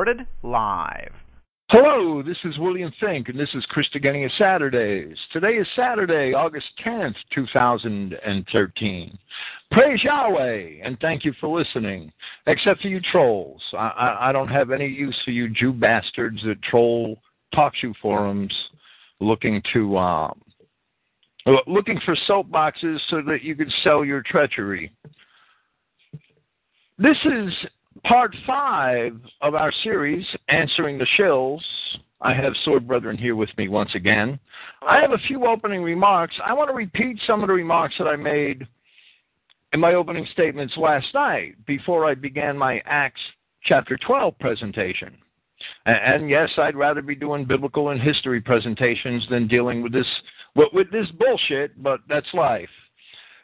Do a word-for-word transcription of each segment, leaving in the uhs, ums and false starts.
recorded live. Hello, this is William Fink, and this is Christogenea Saturdays. Today is Saturday, August tenth, two thousand thirteen. Praise Yahweh, and thank you for listening, except for you trolls. I, I, I don't have any use for you Jew bastards that troll Talkshoe forums looking to um, looking for soapboxes so that you can sell your treachery. This is part five of our series, Answering the Shills. I have Sword Brethren here with me once again. I have a few opening remarks. I want to repeat some of the remarks that I made in my opening statements last night before I began my Acts chapter twelve presentation. And yes, I'd rather be doing biblical and history presentations than dealing with this with this bullshit, but that's life.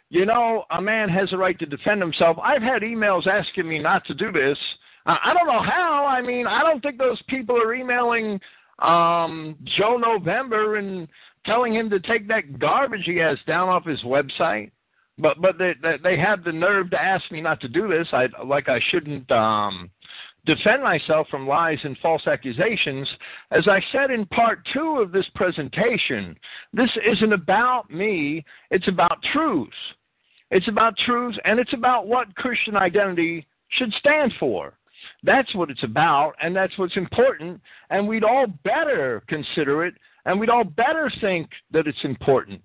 You know, a man has a right to defend himself. I've had emails asking me not to do this. I don't know how. I mean, I don't think those people are emailing um, Joe November and telling him to take that garbage he has down off his website. But but they they have the nerve to ask me not to do this. I like I shouldn't um, defend myself from lies and false accusations. As I said in part two of this presentation, this isn't about me. It's about truth. It's about truth, and it's about what Christian identity should stand for. That's what it's about, and that's what's important, and we'd all better consider it, and we'd all better think that it's important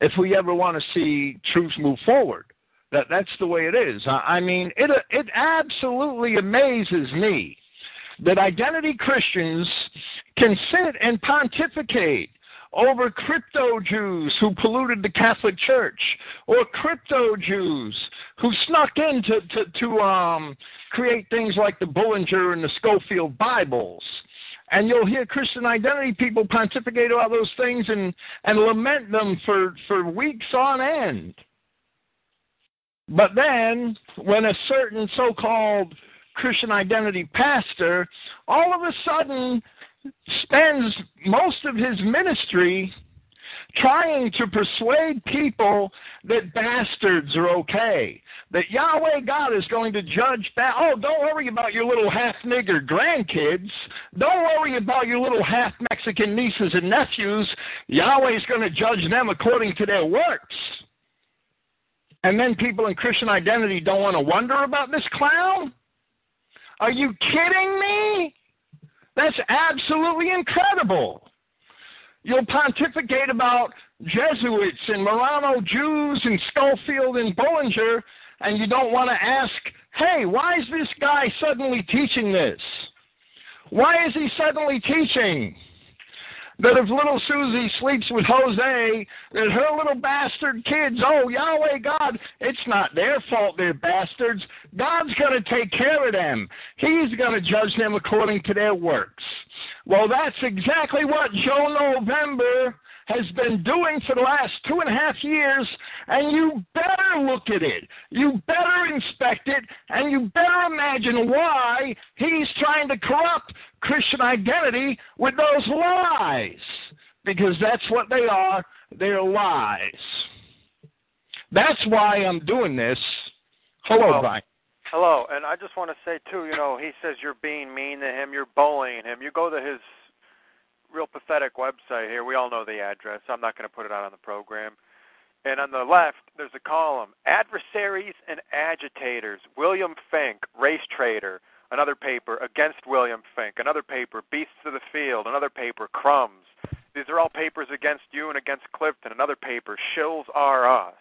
if we ever want to see truth move forward. That, that's the way it is. I, I mean, it, it absolutely amazes me that identity Christians can sit and pontificate over crypto-Jews who polluted the Catholic Church, or crypto-Jews who snuck in to, to, to um, create things like the Bullinger and the Schofield Bibles. And you'll hear Christian identity people pontificate all those things and, and lament them for, for weeks on end. But then, when a certain so-called Christian identity pastor all of a sudden spends most of his ministry trying to persuade people that bastards are okay, that Yahweh God is going to judge that. Oh, don't worry about your little half-nigger grandkids. Don't worry about your little half-Mexican nieces and nephews. Yahweh's going to judge them according to their works. And then people in Christian identity don't want to wonder about this clown? Are you kidding me? That's absolutely incredible. You'll pontificate about Jesuits and Murano Jews and Schofield and Bullinger, and you don't want to ask, hey, why is this guy suddenly teaching this? Why is he suddenly teaching that if little Susie sleeps with Jose, that her little bastard kids, oh, Yahweh God, it's not their fault they're bastards. God's going to take care of them. He's going to judge them according to their works. Well, that's exactly what Joe November has been doing for the last two and a half years, and you better look at it. You better inspect it, and you better imagine why he's trying to corrupt Christian identity with those lies, because that's what they are. They're lies. That's why I'm doing this. Hello, Brian. Hello, and I just want to say, too, you know, he says you're being mean to him, you're bullying him. You go to his real pathetic website here. We all know the address. I'm not going to put it out on the program. And on the left, there's a column, Adversaries and Agitators, William Fink, Race Traitor, another paper, Against William Fink, another paper, Beasts of the Field, another paper, Crumbs. These are all papers against you and against Clifton, another paper, Shills Are Us.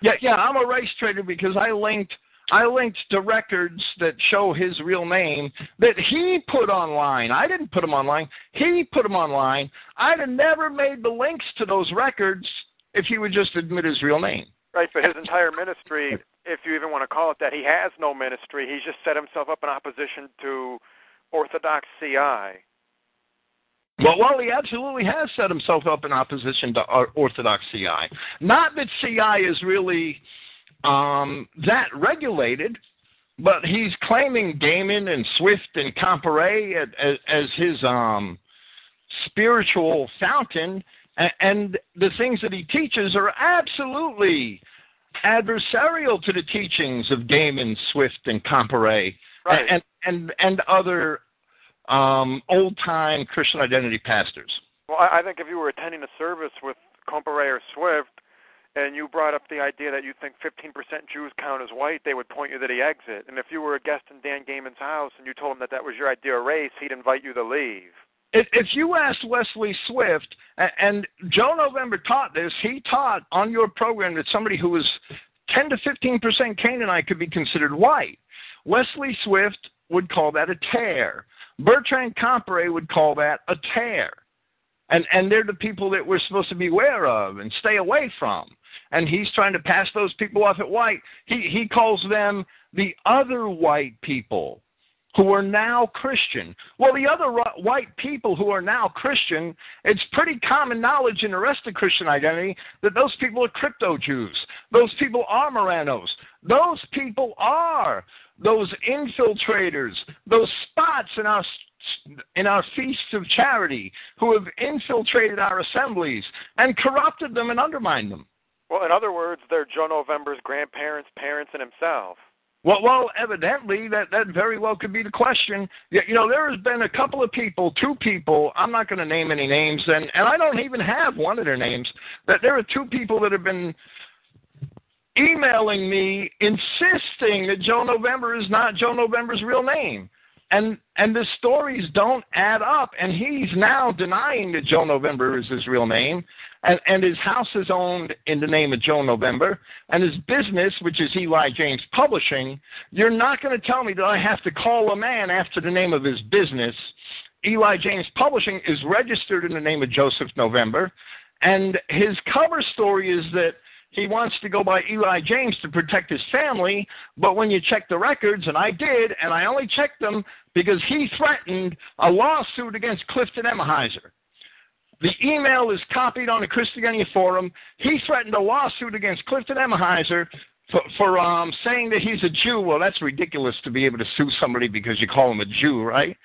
Yeah, yeah, I'm a race traitor because I linked I linked to records that show his real name that he put online. I didn't put them online. He put them online. I'd have never made the links to those records if he would just admit his real name. Right, but his entire ministry, if you even want to call it that, he has no ministry. He's just set himself up in opposition to Orthodox C I. Well, well, he absolutely has set himself up in opposition to Orthodox C I. Not that C I is really Um, that regulated, but he's claiming Damon and Swift and Comparet as, as his um, spiritual fountain, and the things that he teaches are absolutely adversarial to the teachings of Damon, Swift, and Comparet, right, and, and, and other um, old-time Christian identity pastors. Well, I, I think if you were attending a service with Comparet or Swift, and you brought up the idea that you think fifteen percent Jews count as white, they would point you to the exit. And if you were a guest in Dan Gaiman's house and you told him that that was your idea of race, he'd invite you to leave. If, if you asked Wesley Swift, and Joe November taught this, he taught on your program that somebody who was ten to fifteen percent Canaanite could be considered white. Wesley Swift would call that a tear. Bertrand Comparet would call that a tear. And, and they're the people that we're supposed to be aware of and stay away from. And he's trying to pass those people off at white. He he calls them the other white people who are now Christian. Well, the other white people who are now Christian, it's pretty common knowledge in the rest of Christian identity that those people are crypto-Jews. Those people are Moranos. Those people are those infiltrators, those spots in our in our feasts of charity who have infiltrated our assemblies and corrupted them and undermined them. Well, in other words, they're Joe November's grandparents, parents, and himself. Well, well, evidently, that, that very well could be the question. You know, there has been a couple of people, two people, I'm not going to name any names, and, and I don't even have one of their names, that there are two people that have been emailing me insisting that Joe November is not Joe November's real name. And and the stories don't add up, and he's now denying that Joe November is his real name, and, and his house is owned in the name of Joe November, and his business, which is Eli James Publishing. You're not going to tell me that I have to call a man after the name of his business. Eli James Publishing is registered in the name of Joseph November, and his cover story is that he wants to go by Eli James to protect his family, but when you check the records, and I did, and I only checked them because he threatened a lawsuit against Clifton Emahiser. The email is copied on the Christogenea Forum. He threatened a lawsuit against Clifton Emahiser for, for um, saying that he's a Jew. Well, that's ridiculous to be able to sue somebody because you call him a Jew, right?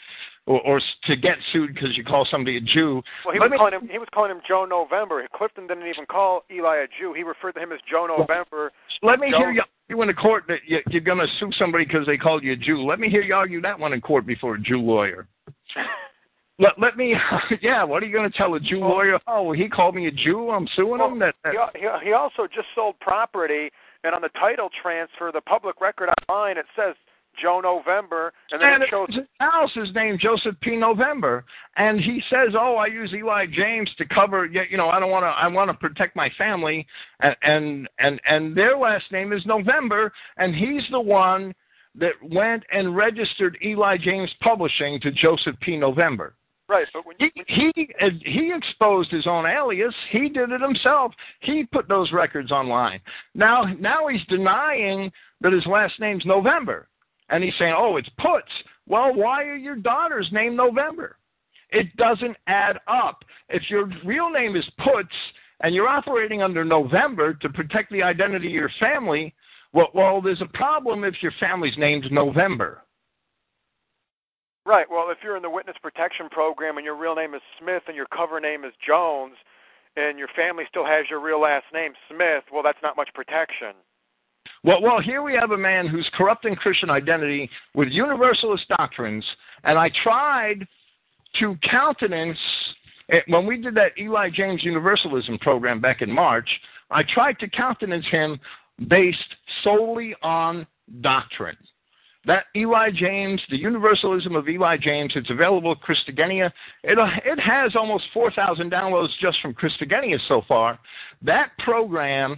Or, or to get sued because you call somebody a Jew. Well, he was, me, calling him, he was calling him Joe November. Clifton didn't even call Eli a Jew. He referred to him as Joe November. Let me Joe, hear you, you in the court that you, you're going to sue somebody because they called you a Jew. Let me hear you argue that one in court before a Jew lawyer. let, let me, yeah, what are you going to tell a Jew well, lawyer? Oh, well, he called me a Jew. I'm suing well, him. That, that. He, he also just sold property, and on the title transfer, the public record online, it says Joe November, and then and it shows his house is named Joseph P. November, and he says, "Oh, I use Eli James to cover. You know, I don't want to. I want to protect my family, and, and and and their last name is November, and he's the one that went and registered Eli James Publishing to Joseph P. November." Right, but when you, he, he he exposed his own alias. He did it himself. He put those records online. Now now he's denying that his last name's November. And he's saying, oh, it's Putz. Well, why are your daughters named November? It doesn't add up. If your real name is Putz and you're operating under November to protect the identity of your family, well, well there's a problem if your family's named November. Right. Well, if you're in the witness protection program and your real name is Smith and your cover name is Jones and your family still has your real last name, Smith, well, that's not much protection. Well, well, here we have a man who's corrupting Christian identity with universalist doctrines, and I tried to countenance, when we did that Eli James Universalism program back in March, I tried to countenance him based solely on doctrine. That Eli James, the universalism of Eli James, it's available at Christogenea. It, it has almost four thousand downloads just from Christogenea so far. That program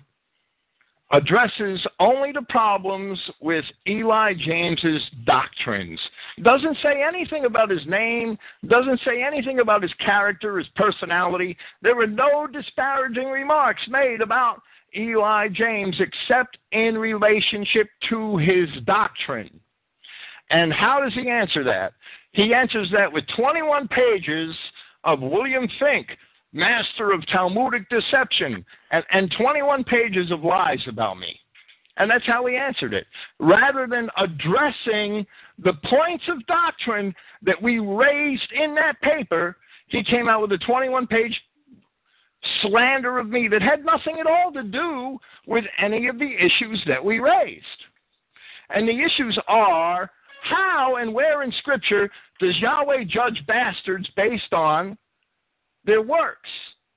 addresses only the problems with Eli James's doctrines. Doesn't say anything about his name, doesn't say anything about his character, his personality. There were no disparaging remarks made about Eli James except in relationship to his doctrine. And how does he answer that? He answers that with twenty-one pages of William Fink, master of Talmudic deception, and, and twenty-one pages of lies about me. And that's how he answered it. Rather than addressing the points of doctrine that we raised in that paper, he came out with a twenty-one page slander of me that had nothing at all to do with any of the issues that we raised. And the issues are How and where in Scripture does Yahweh judge bastards based on their works?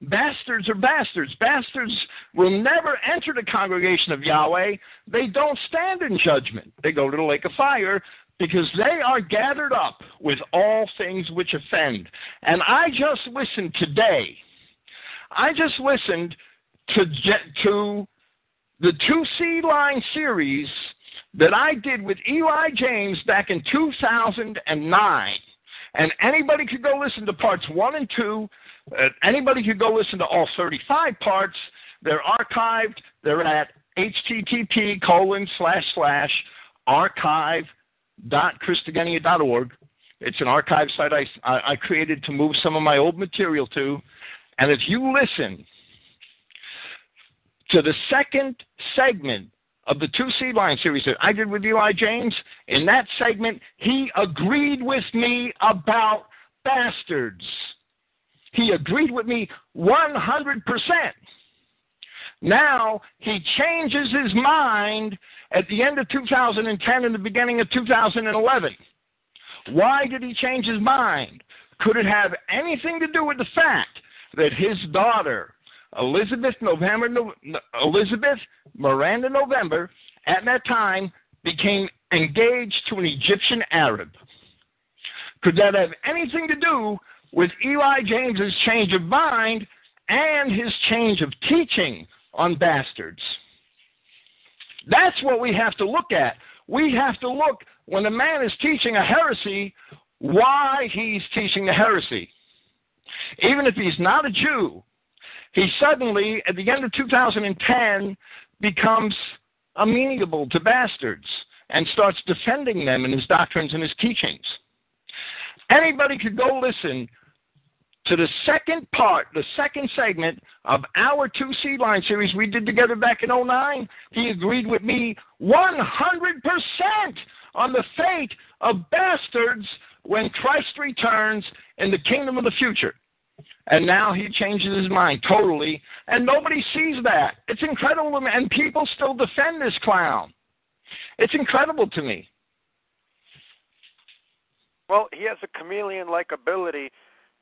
Bastards are bastards. Bastards will never enter the congregation of Yahweh. They don't stand in judgment. They go to the lake of fire because they are gathered up with all things which offend. And I just listened today. I just listened to, to the two C line series that I did with Eli James back in two thousand nine. And anybody could go listen to parts one and two. Uh, anybody could go listen to all thirty-five parts. They're archived. They're at http colon slash slash archive.christogenea.org. It's an archive site I, I created to move some of my old material to. And if you listen to the second segment of the two C line series that I did with Eli James, in that segment, he agreed with me about bastards. He agreed with me one hundred percent. Now he changes his mind at the end of two thousand ten and the beginning of two thousand eleven. Why did he change his mind? Could it have anything to do with the fact that his daughter, Elizabeth November, no, Elizabeth Miranda November, at that time became engaged to an Egyptian Arab? Could that have anything to do with Eli James's change of mind and his change of teaching on bastards? That's what we have to look at. We have to look, when a man is teaching a heresy, why he's teaching the heresy. Even if he's not a Jew, he suddenly, at the end of two thousand ten, becomes amenable to bastards and starts defending them in his doctrines and his teachings. Anybody could go listen to the second part, the second segment of our two C line series we did together back in oh nine. He agreed with me one hundred percent on the fate of bastards when Christ returns in the kingdom of the future. And now he changes his mind totally, and nobody sees that. It's incredible, and people still defend this clown. It's incredible to me. Well, he has a chameleon-like ability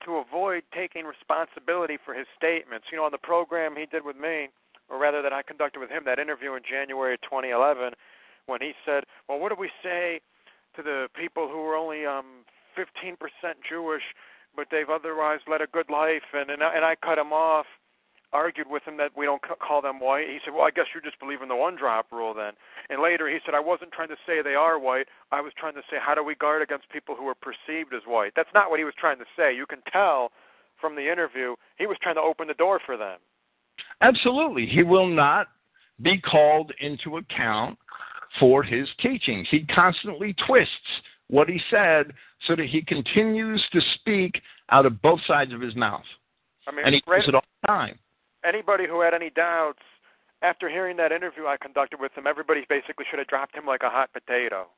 to avoid taking responsibility for his statements. You know, on the program he did with me, or rather that I conducted with him, that interview in January twenty eleven, when he said, well, what do we say to the people who are only um, fifteen percent Jewish, but they've otherwise led a good life? And, and, I, and I cut him off, argued with him that we don't call them white. He said, well, I guess you just believe in the one-drop rule then. And later he said, I wasn't trying to say they are white. I was trying to say, how do we guard against people who are perceived as white? That's not what he was trying to say. You can tell from the interview he was trying to open the door for them. Absolutely. He will not be called into account for his teachings. He constantly twists what he said so that he continues to speak out of both sides of his mouth. I mean, and he does it all the time. Anybody who had any doubts, after hearing that interview I conducted with him, everybody basically should have dropped him like a hot potato.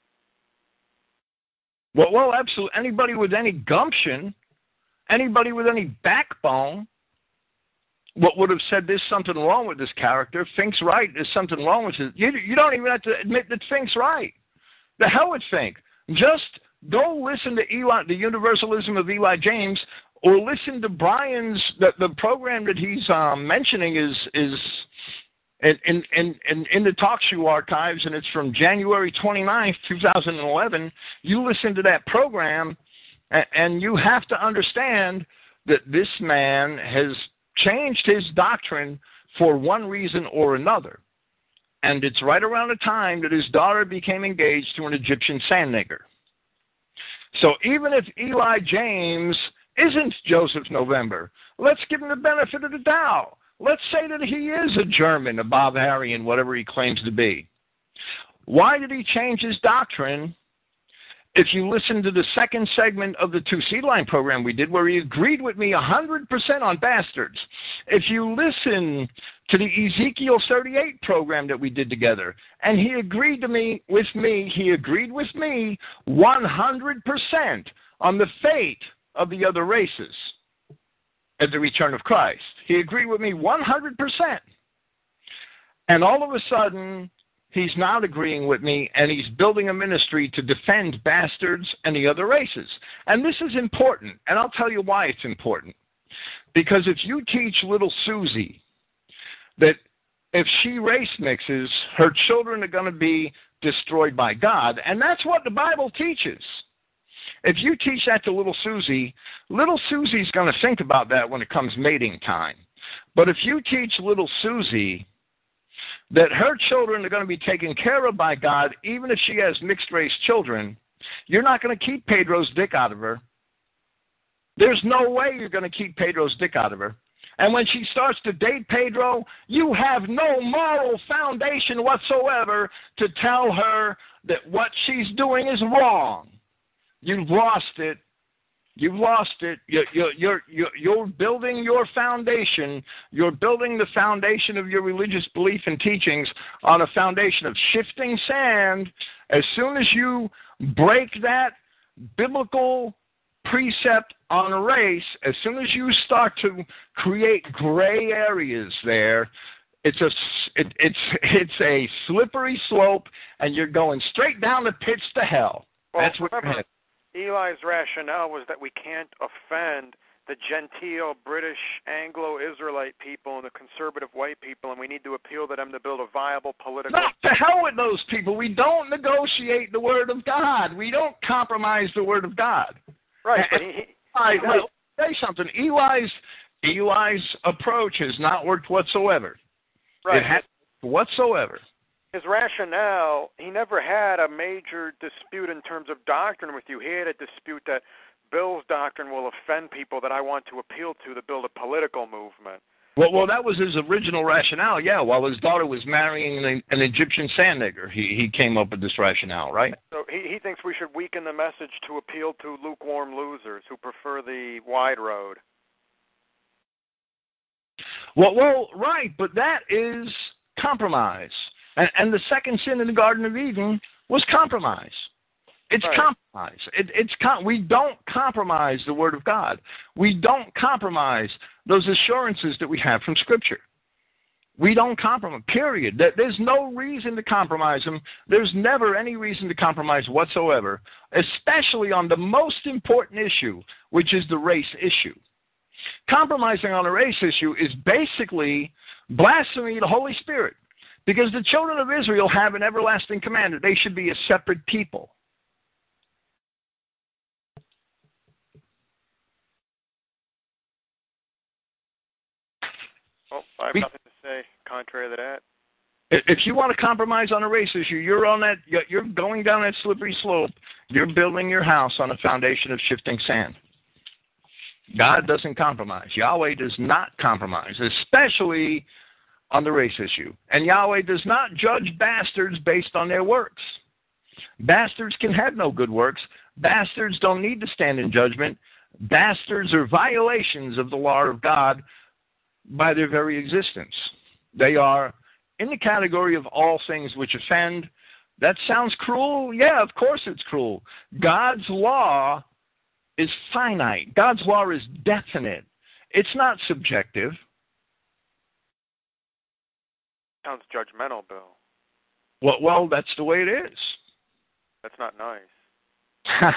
Well, well, absolutely. Anybody with any gumption, anybody with any backbone, what would have said there's something wrong with this character, Fink's right, there's something wrong with it. You, you don't even have to admit that Fink's right. The hell with Fink. Just go listen to Eli, the universalism of Eli James, or listen to Brian's, the, the program that he's um, mentioning is is in, in, in, in the Talkshoe archives, and it's from January twenty-ninth, two thousand eleven. You listen to that program, and, and you have to understand that this man has changed his doctrine for one reason or another. And it's right around the time that his daughter became engaged to an Egyptian sand nigger. So even if Eli James isn't Joseph November, let's give him the benefit of the doubt. Let's say that he is a German, a Bavarian, whatever he claims to be. Why did he change his doctrine? If you listen to the second segment of the two C line program we did, where he agreed with me one hundred percent on bastards, if you listen to the Ezekiel thirty-eight program that we did together, and he agreed to me with me, he agreed with me one hundred percent on the fate of the other races at the return of Christ. He agreed with me one hundred percent. And all of a sudden, He's not agreeing with me, and he's building a ministry to defend bastards and the other races. And this is important, and I'll tell you why it's important. Because if you teach little Susie that if she race mixes, her children are going to be destroyed by God, and that's what the Bible teaches. If you teach that to little Susie, little Susie's going to think about that when it comes mating time. But if you teach little Susie that her children are going to be taken care of by God, even if she has mixed-race children, you're not going to keep Pedro's dick out of her. There's no way you're going to keep Pedro's dick out of her. And when she starts to date Pedro, you have no moral foundation whatsoever to tell her that what she's doing is wrong. You've lost it. You've lost it. You're, you're, you're, you're, you're building your foundation. You're building the foundation of your religious belief and teachings on a foundation of shifting sand. As soon as you break that biblical precept on race, as soon as you start to create gray areas there, it's a, it, it's, it's a slippery slope, and you're going straight down the pits to hell. Well, That's what remember, Eli's rationale was that we can't offend the Gentile, British, Anglo-Israelite people and the conservative white people, and we need to appeal to them to build a viable political... Not to hell with those people. We don't negotiate the Word of God. We don't compromise the Word of God. Right. But he, I, he well, say something. Eli's, Eli's approach has not worked whatsoever. Right. It has whatsoever. His rationale, he never had a major dispute in terms of doctrine with you. He had a dispute that Bill's doctrine will offend people that I want to appeal to to build a political movement. Well, well, that was his original rationale, yeah. While his daughter was marrying an, an Egyptian sand nigger, he, he came up with this rationale, right? So he, he thinks we should weaken the message to appeal to lukewarm losers who prefer the wide road. Well, well, right, but that is compromise. And, and the second sin in the Garden of Eden was compromise. It's right. compromise. It, it's com- we don't compromise the Word of God. We don't compromise those assurances that we have from Scripture. We don't compromise, period. There's no reason to compromise them. There's never any reason to compromise whatsoever, especially on the most important issue, which is the race issue. Compromising on a race issue is basically blasphemy of the Holy Spirit, because the children of Israel have an everlasting command that they should be a separate people. Well, I have we, nothing to say contrary to that. If you want to compromise on a race issue, you're on that. You're going down that slippery slope. You're building your house on a foundation of shifting sand. God doesn't compromise. Yahweh does not compromise, especially on the race issue. And Yahweh does not judge bastards based on their works. Bastards can have no good works. Bastards don't need to stand in judgment. Bastards are violations of the law of God by their very existence. They are in the category of all things which offend. That sounds cruel? Yeah, of course it's cruel. God's law is finite. God's law is definite. It's not subjective. Sounds judgmental, Bill. Well, well, that's the way it is. That's not nice.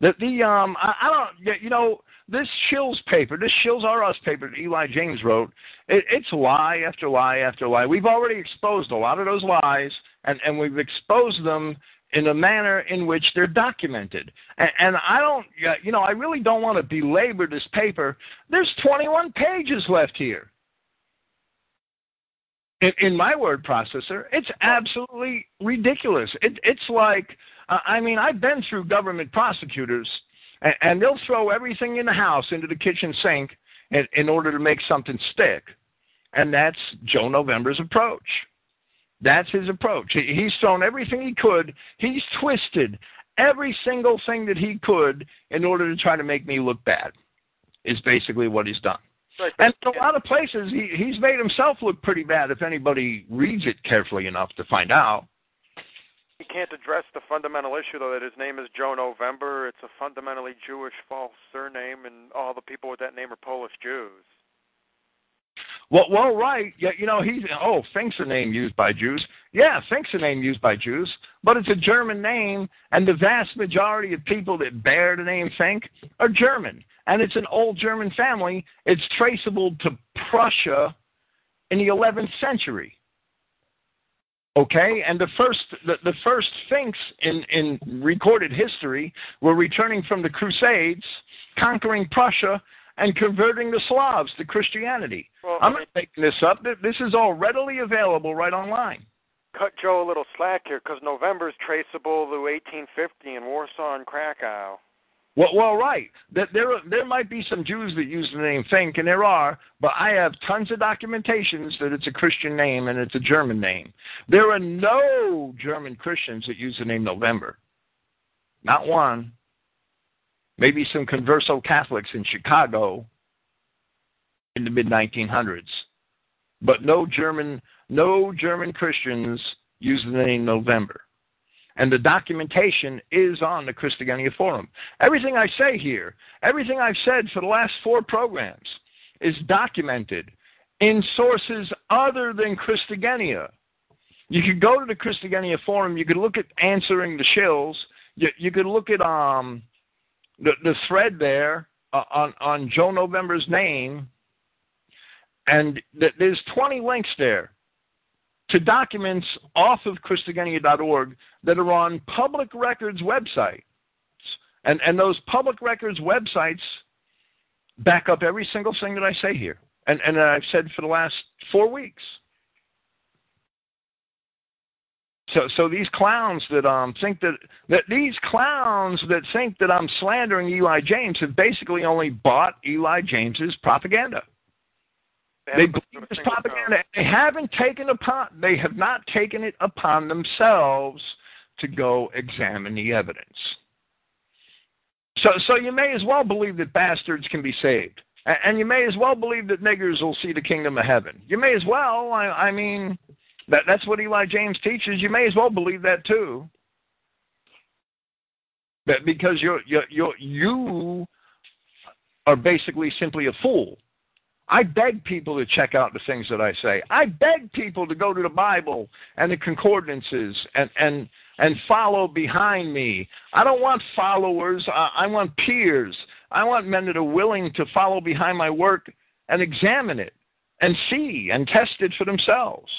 The, the um, I, I don't, you know, this Shills paper, this Shills R Us paper that Eli James wrote, it, it's lie after lie after lie. We've already exposed a lot of those lies, and, and we've exposed them in a manner in which they're documented. And, and I don't, you know, I really don't want to belabor this paper. There's twenty-one pages left here. In, in my word processor, it's absolutely ridiculous. It, it's like, uh, I mean, I've been through government prosecutors, and, and they'll throw everything in the house into the kitchen sink in, in order to make something stick. And that's Joe November's approach. That's his approach. He, he's thrown everything he could. He's twisted every single thing that he could in order to try to make me look bad, is basically what he's done. Right, and in a lot of places, he, he's made himself look pretty bad if anybody reads it carefully enough to find out. He can't address the fundamental issue, though, that his name is Joe November. It's a fundamentally Jewish false surname, and all the people with that name are Polish Jews. Well, well, right. Yeah, you know, he's, oh, Fink's a name used by Jews. Yeah, Fink's a name used by Jews, but it's a German name, and the vast majority of people that bear the name Fink are German. And it's an old German family. It's traceable to Prussia in the eleventh century. Okay, and the first the, the first Finks in, in recorded history were returning from the Crusades, conquering Prussia, and converting the Slavs to Christianity. Well, I'm not making this up. This is all readily available right online. Cut Joe a little slack here, because November is traceable to eighteen fifty in Warsaw and Krakow. Well, well, right. There, there might be some Jews that use the name Fink, and there are, but I have tons of documentations that it's a Christian name and it's a German name. There are no German Christians that use the name November. Not one. Maybe some converso Catholics in Chicago in the mid nineteen hundreds. But no German, no German Christians use the name November. And the documentation is on the Christogenea Forum. Everything I say here, everything I've said for the last four programs is documented in sources other than Christogenea. You could go to the Christogenea Forum. You could look at Answering the Shills. You, you could look at um, the, the thread there uh, on, on Joe November's name. And th- there's twenty links there to documents off of Christogenea dot org that are on public records websites. And, and those public records websites back up every single thing that I say here. And, and I've said for the last four weeks. So, so these clowns that um think that, that these clowns that think that I'm slandering Eli James have basically only bought Eli James's propaganda. They believe this propaganda. They haven't taken upon. They have not taken it upon themselves to go examine the evidence. So, so you may as well believe that bastards can be saved, and you may as well believe that niggers will see the kingdom of heaven. You may as well. I, I mean, that, that's what Eli James teaches. You may as well believe that too, but because you you you you are basically simply a fool. I beg people to check out the things that I say. I beg people to go to the Bible and the concordances and, and, and follow behind me. I don't want followers. I, I want peers. I want men that are willing to follow behind my work and examine it and see and test it for themselves.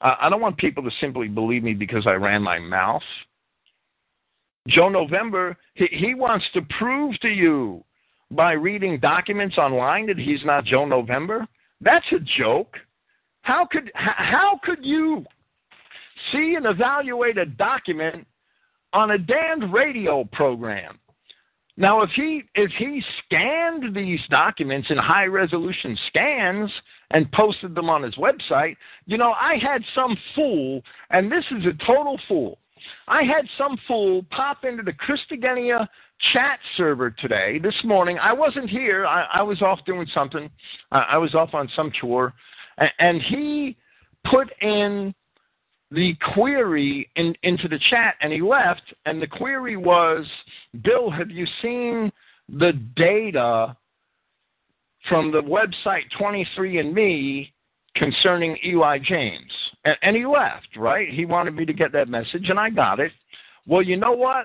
I, I don't want people to simply believe me because I ran my mouth. Joe November, he, he wants to prove to you by reading documents online that he's not Joe November? That's a joke. How could how could you see and evaluate a document on a damned radio program? Now, if he if he scanned these documents in high resolution scans and posted them on his website, you know, I had some fool, and this is a total fool. I had some fool pop into the Christogenea chat server today, this morning. I wasn't here. I, I was off doing something. I, I was off on some chore. And, and he put in the query in, into the chat, and he left. And the query was, Bill, have you seen the data from the website twenty-three and me concerning Eli James? And, and he left, right? He wanted me to get that message, and I got it. Well, you know what?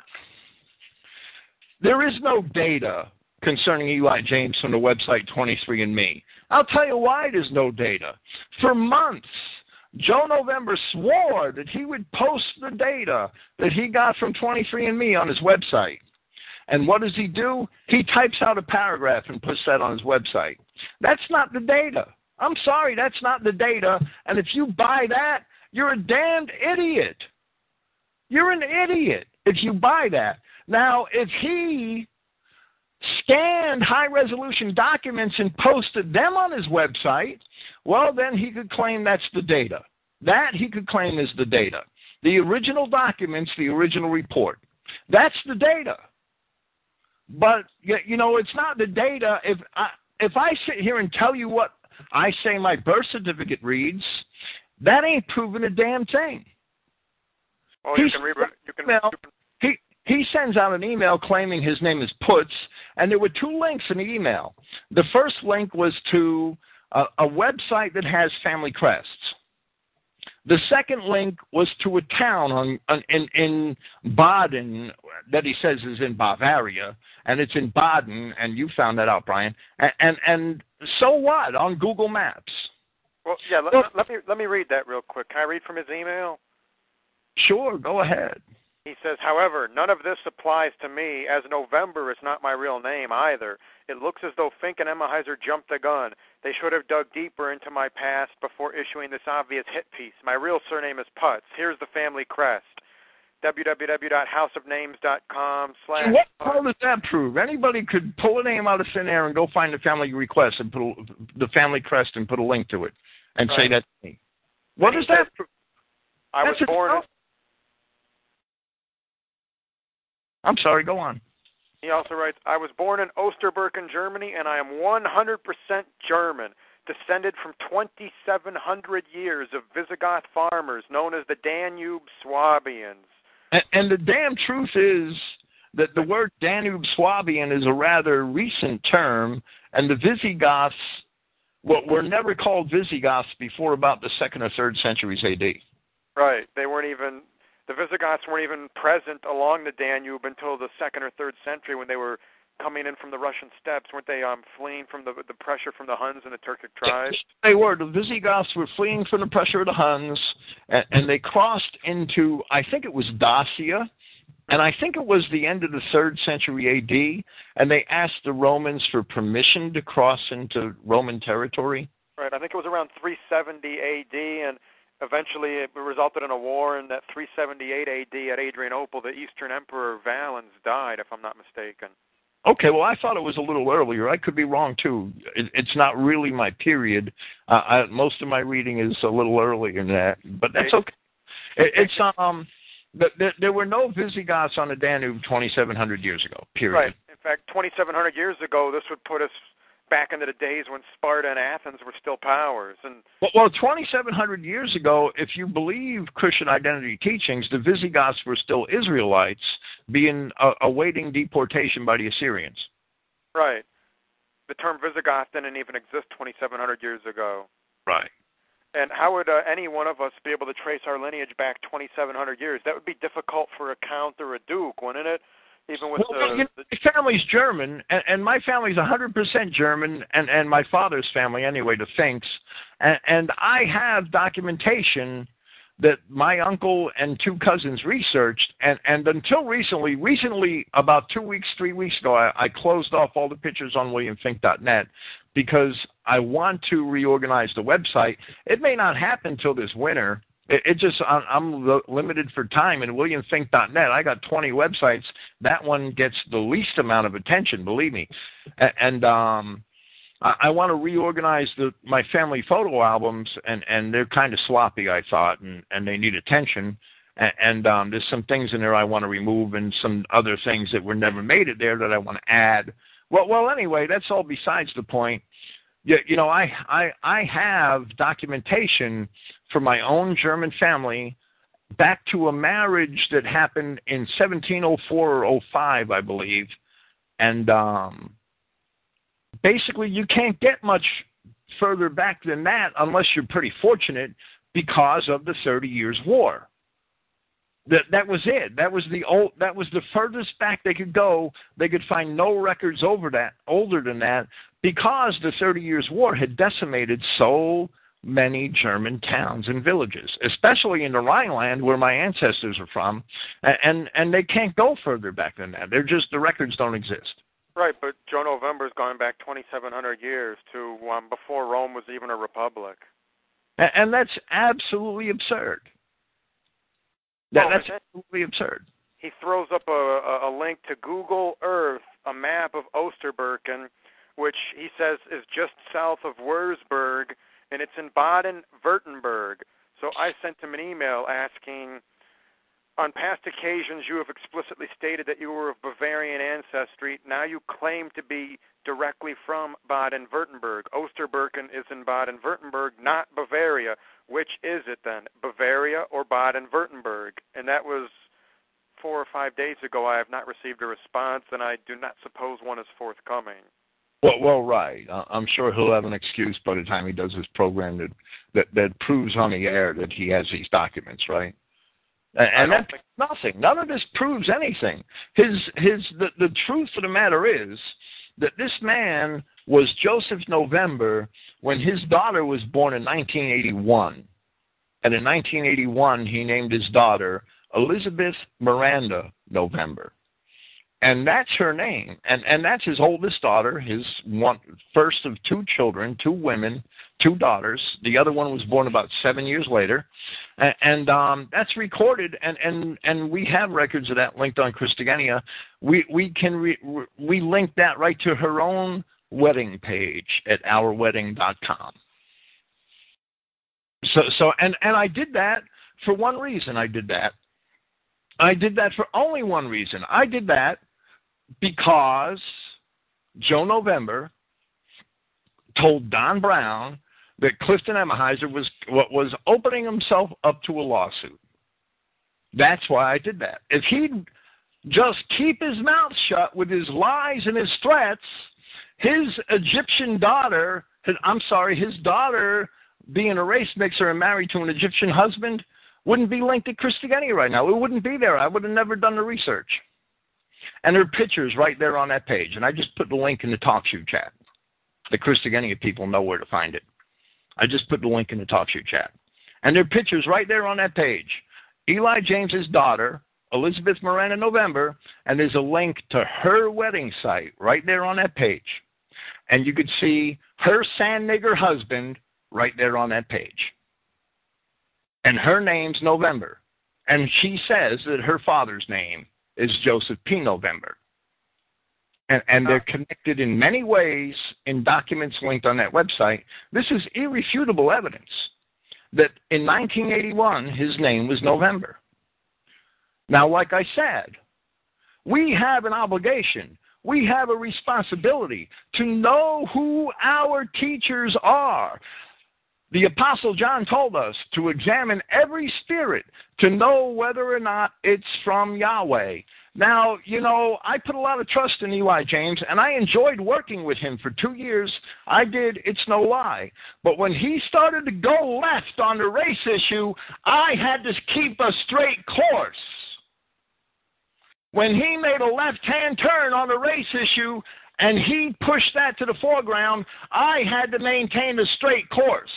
There is no data concerning Eli James from the website twenty-three and me. I'll tell you why there's no data. For months, Joe November swore that he would post the data that he got from twenty-three and me on his website. And what does he do? He types out a paragraph and puts that on his website. That's not the data. I'm sorry, that's not the data. And if you buy that, you're a damned idiot. You're an idiot if you buy that. Now, if he scanned high-resolution documents and posted them on his website, well, then he could claim that's the data. That he could claim is the data. The original documents, the original report. That's the data. But, you know, it's not the data. If I, if I sit here and tell you what I say my birth certificate reads, that ain't proving a damn thing. Oh, you can read it. You can, you can. He, He sends out an email claiming his name is Putz, and there were two links in the email. The first link was to a, a website that has family crests. The second link was to a town on, on, in, in Baden that he says is in Bavaria, and it's in Baden, and you found that out, Brian. And and, and so what on Google Maps? Well, yeah, let, well, let me let me read that real quick. Can I read from his email? Sure, go ahead. He says, however, none of this applies to me, as November is not my real name either. It looks as though Fink and Emahiser jumped the gun. They should have dug deeper into my past before issuing this obvious hit piece. My real surname is Putz. Here's the family crest. w w w dot house of names dot com slash... What how does that prove? Anybody could pull a name out of thin air and go find the family request and put a, the family crest and put a link to it and right. say that's me. What does that prove? I that's was born... I'm sorry, go on. He also writes, I was born in Osterburken, Germany, and I am one hundred percent German, descended from twenty-seven hundred years of Visigoth farmers known as the Danube Swabians. And, and the damn truth is that the word Danube Swabian is a rather recent term, and the Visigoths well, were never called Visigoths before about the second or third centuries A D. Right. They weren't even... The Visigoths weren't even present along the Danube until the second or third century when they were coming in from the Russian steppes. Weren't they um, fleeing from the, the pressure from the Huns and the Turkic tribes? Yes, they were. The Visigoths were fleeing from the pressure of the Huns, and, and they crossed into, I think it was Dacia, and I think it was the end of the third century A D, and they asked the Romans for permission to cross into Roman territory. Right. I think it was around three seventy A D, and eventually, it resulted in a war in that three seventy-eight A D at Adrianople. The Eastern Emperor Valens died, if I'm not mistaken. Okay, well, I thought it was a little earlier. I could be wrong, too. It, it's not really my period. Uh, I, most of my reading is a little earlier than that, but that's okay. It, it's um, there, there were no Visigoths on the Danube twenty-seven hundred years ago, period. Right. In fact, twenty-seven hundred years ago, this would put us back into the days when Sparta and Athens were still powers. And well, well twenty-seven hundred years ago, if you believe Christian identity teachings, the Visigoths were still Israelites being uh, awaiting deportation by the Assyrians. Right. The term Visigoth didn't even exist twenty-seven hundred years ago. Right. And how would uh, any one of us be able to trace our lineage back twenty-seven hundred years? That would be difficult for a count or a duke, wouldn't it? Even with well, the, you know, my family's German, and, and my family's one hundred percent German, and, and my father's family anyway, the Finks, and, and I have documentation that my uncle and two cousins researched, and, and until recently, recently about two weeks, three weeks ago, I, I closed off all the pictures on William Fink dot net because I want to reorganize the website. It may not happen till this winter. It, it just, I'm, I'm limited for time. And William Fink dot net, I got twenty websites. That one gets the least amount of attention, believe me. And, and um, I, I want to reorganize the, my family photo albums, and, and they're kind of sloppy, I thought, and, and they need attention. And, and um, there's some things in there I want to remove and some other things that were never made in there that I want to add. Well, well, anyway, that's all besides the point. You, you know, I, I, I have documentation for my own German family back to a marriage that happened in seventeen oh four or oh five, I believe. And um, basically you can't get much further back than that unless you're pretty fortunate because of the Thirty Years' War. That that was it. That was the old. That was the furthest back they could go. They could find no records over that, older than that, because the Thirty Years' War had decimated so many German towns and villages, especially in the Rhineland where my ancestors are from, and and they can't go further back than that. They're just the records don't exist. Right, but Joe November's gone back twenty-seven hundred years to um, before Rome was even a republic, and, and that's absolutely absurd. That, that's absolutely absurd. He throws up a, a link to Google Earth, a map of Osterburken, which he says is just south of Würzburg, and it's in Baden-Württemberg. So I sent him an email asking, on past occasions you have explicitly stated that you were of Bavarian ancestry. Now you claim to be directly from Baden-Württemberg. Osterburken is in Baden-Württemberg, not Bavaria. Which is it then, Bavaria or Baden-Württemberg? And that was four or five days ago. I have not received a response, and I do not suppose one is forthcoming. Well, well, right. I'm sure he'll have an excuse by the time he does his program that that, that proves on the air that he has these documents, right? And that's nothing. None of this proves anything. His his the, the truth of the matter is that this man was Joseph November when his daughter was born in nineteen eighty-one. And in nineteen eighty-one, he named his daughter Elizabeth Miranda November. And that's her name. And and that's his oldest daughter, his one, first of two children, two women, two daughters. The other one was born about seven years later. And, and um, that's recorded, and, and, and we have records of that linked on Christogenea. We we can re, we link that right to her own wedding page at our wedding dot com. So, so and, and I did that for one reason. I did that. I did that for only one reason. I did that because Joe November told Don Brown that Clifton Emahiser was was opening himself up to a lawsuit. That's why I did that. If he'd just keep his mouth shut with his lies and his threats, his Egyptian daughter, his, I'm sorry, his daughter being a race mixer and married to an Egyptian husband, wouldn't be linked at Christogenea right now. It wouldn't be there. I would have never done the research. And there are pictures right there on that page. And I just put the link in the Talkshoe chat. The Christogenea people know where to find it. I just put the link in the Talkshoe chat. And there are pictures right there on that page. Eli James's daughter, Elizabeth Miranda November, and there's a link to her wedding site right there on that page. And you could see her sand nigger husband right there on that page. And her name's November. And she says that her father's name is Joseph P. November. And, and they're connected in many ways in documents linked on that website. This is irrefutable evidence that in nineteen eighty-one, his name was November. Now, like I said, we have an obligation. We have a responsibility to know who our teachers are. The Apostle John told us to examine every spirit to know whether or not it's from Yahweh. Now, you know, I put a lot of trust in Eli James, and I enjoyed working with him for two years. I did It's No Lie. But when he started to go left on the race issue, I had to keep a straight course. When he made a left-hand turn on the race issue and he pushed that to the foreground, I had to maintain a straight course.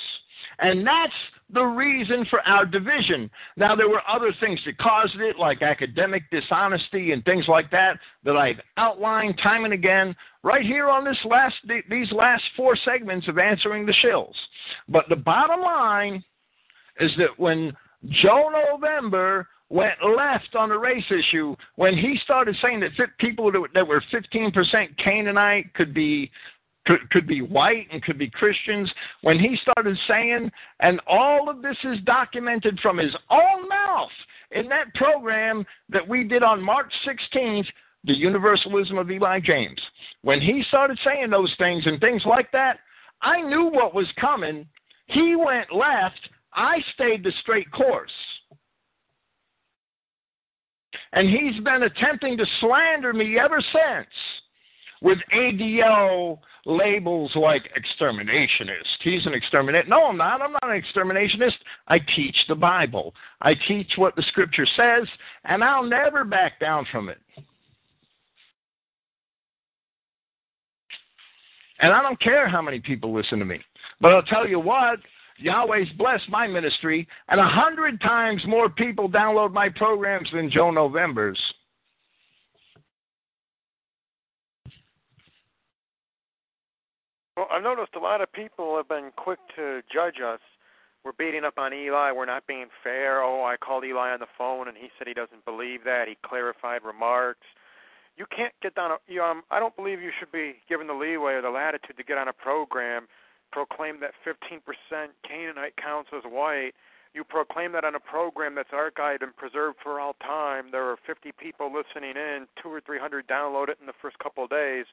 And that's the reason for our division. Now, there were other things that caused it, like academic dishonesty and things like that, that I've outlined time and again right here on this last these last four segments of Answering the Shills. But the bottom line is that when Joe November went left on the race issue, when he started saying that people that were fifteen percent Canaanite could be Could, could be white and could be Christians, when he started saying, and all of this is documented from his own mouth in that program that we did on March sixteenth, The Universalism of Eli James. When he started saying those things and things like that, I knew what was coming. He went left. I stayed the straight course. And he's been attempting to slander me ever since with A D L labels like exterminationist. He's an exterminationist. No, I'm not. I'm not an exterminationist. I teach the Bible. I teach what the Scripture says, and I'll never back down from it. And I don't care how many people listen to me. But I'll tell you what, Yahweh's blessed my ministry, and a hundred times more people download my programs than Joe November's. Well, I've noticed a lot of people have been quick to judge us. We're beating up on Eli. We're not being fair. Oh, I called Eli on the phone, and he said he doesn't believe that. He clarified remarks. You can't get down a, you, um, I don't believe you should be given the leeway or the latitude to get on a program, proclaim that fifteen percent Canaanite counts as white. You proclaim that on a program that's archived and preserved for all time. There are fifty people listening in. Two or three hundred download it in the first couple of days.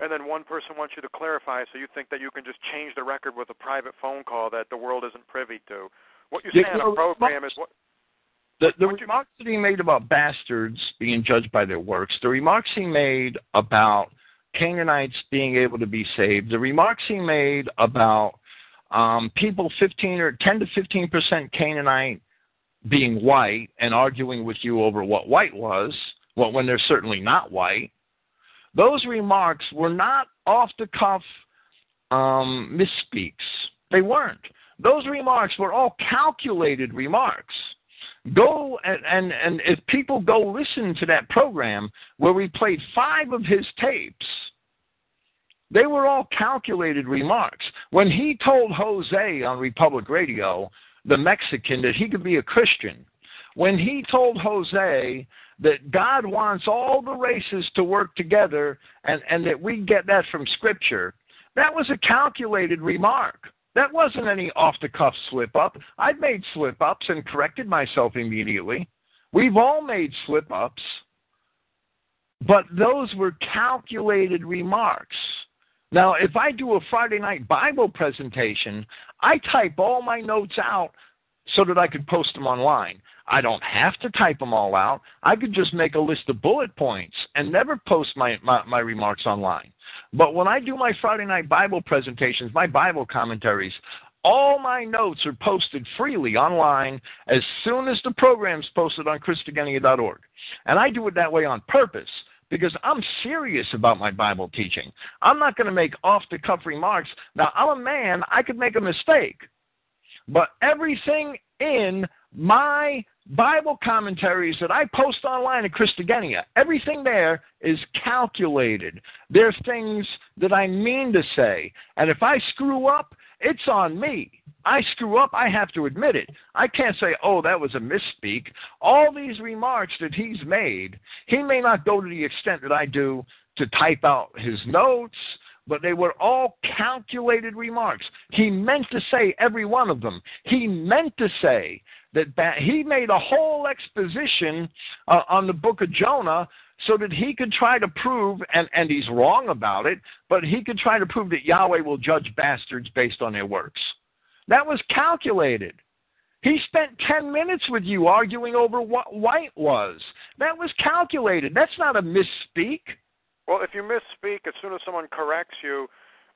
And then one person wants you to clarify, so you think that you can just change the record with a private phone call that the world isn't privy to. What you say yeah, on no, a program is what... The, the what remarks you, that he made about bastards being judged by their works, the remarks he made about Canaanites being able to be saved, the remarks he made about um, people fifteen or ten to fifteen percent Canaanite being white and arguing with you over what white was, well, when they're certainly not white, those remarks were not off-the-cuff um, misspeaks. They weren't. Those remarks were all calculated remarks. Go and, and, and if people go listen to that program where we played five of his tapes, they were all calculated remarks. When he told Jose on Republic Radio, the Mexican, that he could be a Christian, when he told Jose that God wants all the races to work together and, and that we get that from Scripture, that was a calculated remark. That wasn't any off-the-cuff slip-up. I've made slip-ups and corrected myself immediately. We've all made slip-ups. But those were calculated remarks. Now, if I do a Friday night Bible presentation, I type all my notes out so that I could post them online. I don't have to type them all out. I could just make a list of bullet points and never post my, my, my remarks online. But when I do my Friday night Bible presentations, my Bible commentaries, all my notes are posted freely online as soon as the program's posted on Christogenea dot org. And I do it that way on purpose because I'm serious about my Bible teaching. I'm not going to make off-the-cuff remarks. Now, I'm a man. I could make a mistake. But everything in my Bible commentaries that I post online at Christogenea, everything there is calculated. There's things that I mean to say. And if I screw up, it's on me. I screw up, I have to admit it. I can't say, oh, that was a misspeak. All these remarks that he's made, he may not go to the extent that I do to type out his notes, but they were all calculated remarks. He meant to say every one of them. He meant to say that ba- he made a whole exposition uh, on the book of Jonah so that he could try to prove, and, and he's wrong about it, but he could try to prove that Yahweh will judge bastards based on their works. That was calculated. He spent ten minutes with you arguing over what white was. That was calculated. That's not a misspeak. Well, if you misspeak, as soon as someone corrects you,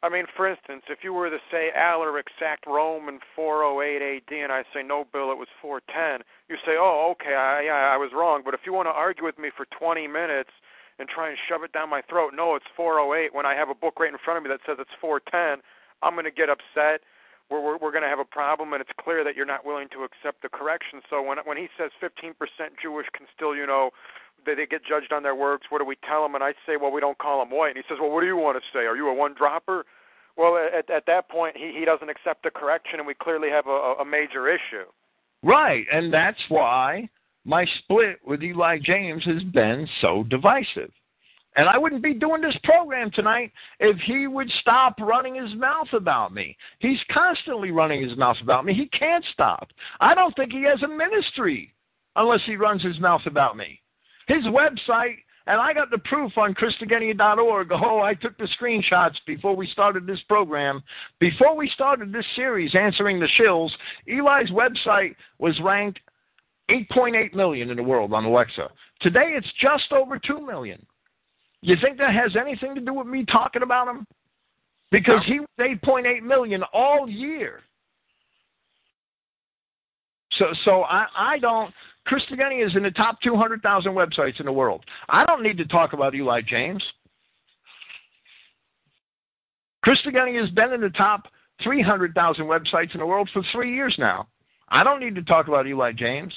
I mean, for instance, if you were to say Alaric sacked Rome in four oh eight A D and I say, no, Bill, it was four ten, you say, oh, okay, I, I was wrong. But if you want to argue with me for twenty minutes and try and shove it down my throat, no, it's four oh eight, when I have a book right in front of me that says it's four ten, I'm going to get upset. We're, we're, we're going to have a problem, and it's clear that you're not willing to accept the correction. So when when he says fifteen percent Jewish can still, you know, they, they get judged on their works, what do we tell them? And I say, well, we don't call them white. And he says, well, what do you want to say? Are you a one-dropper? Well, at, at that point, he, he doesn't accept the correction, and we clearly have a, a major issue. Right, and that's why my split with Eli James has been so divisive. And I wouldn't be doing this program tonight if he would stop running his mouth about me. He's constantly running his mouth about me. He can't stop. I don't think he has a ministry unless he runs his mouth about me. His website, and I got the proof on Christogenea dot org. Oh, I took the screenshots before we started this program. Before we started this series, Answering the Shills, Eli's website was ranked eight point eight million in the world on Alexa. Today, it's just over two million. You think that has anything to do with me talking about him? Because he was eight point eight million all year. So so I, I don't – Christogenea is in the top two hundred thousand websites in the world. I don't need to talk about Eli James. Christogenea has been in the top three hundred thousand websites in the world for three years now. I don't need to talk about Eli James.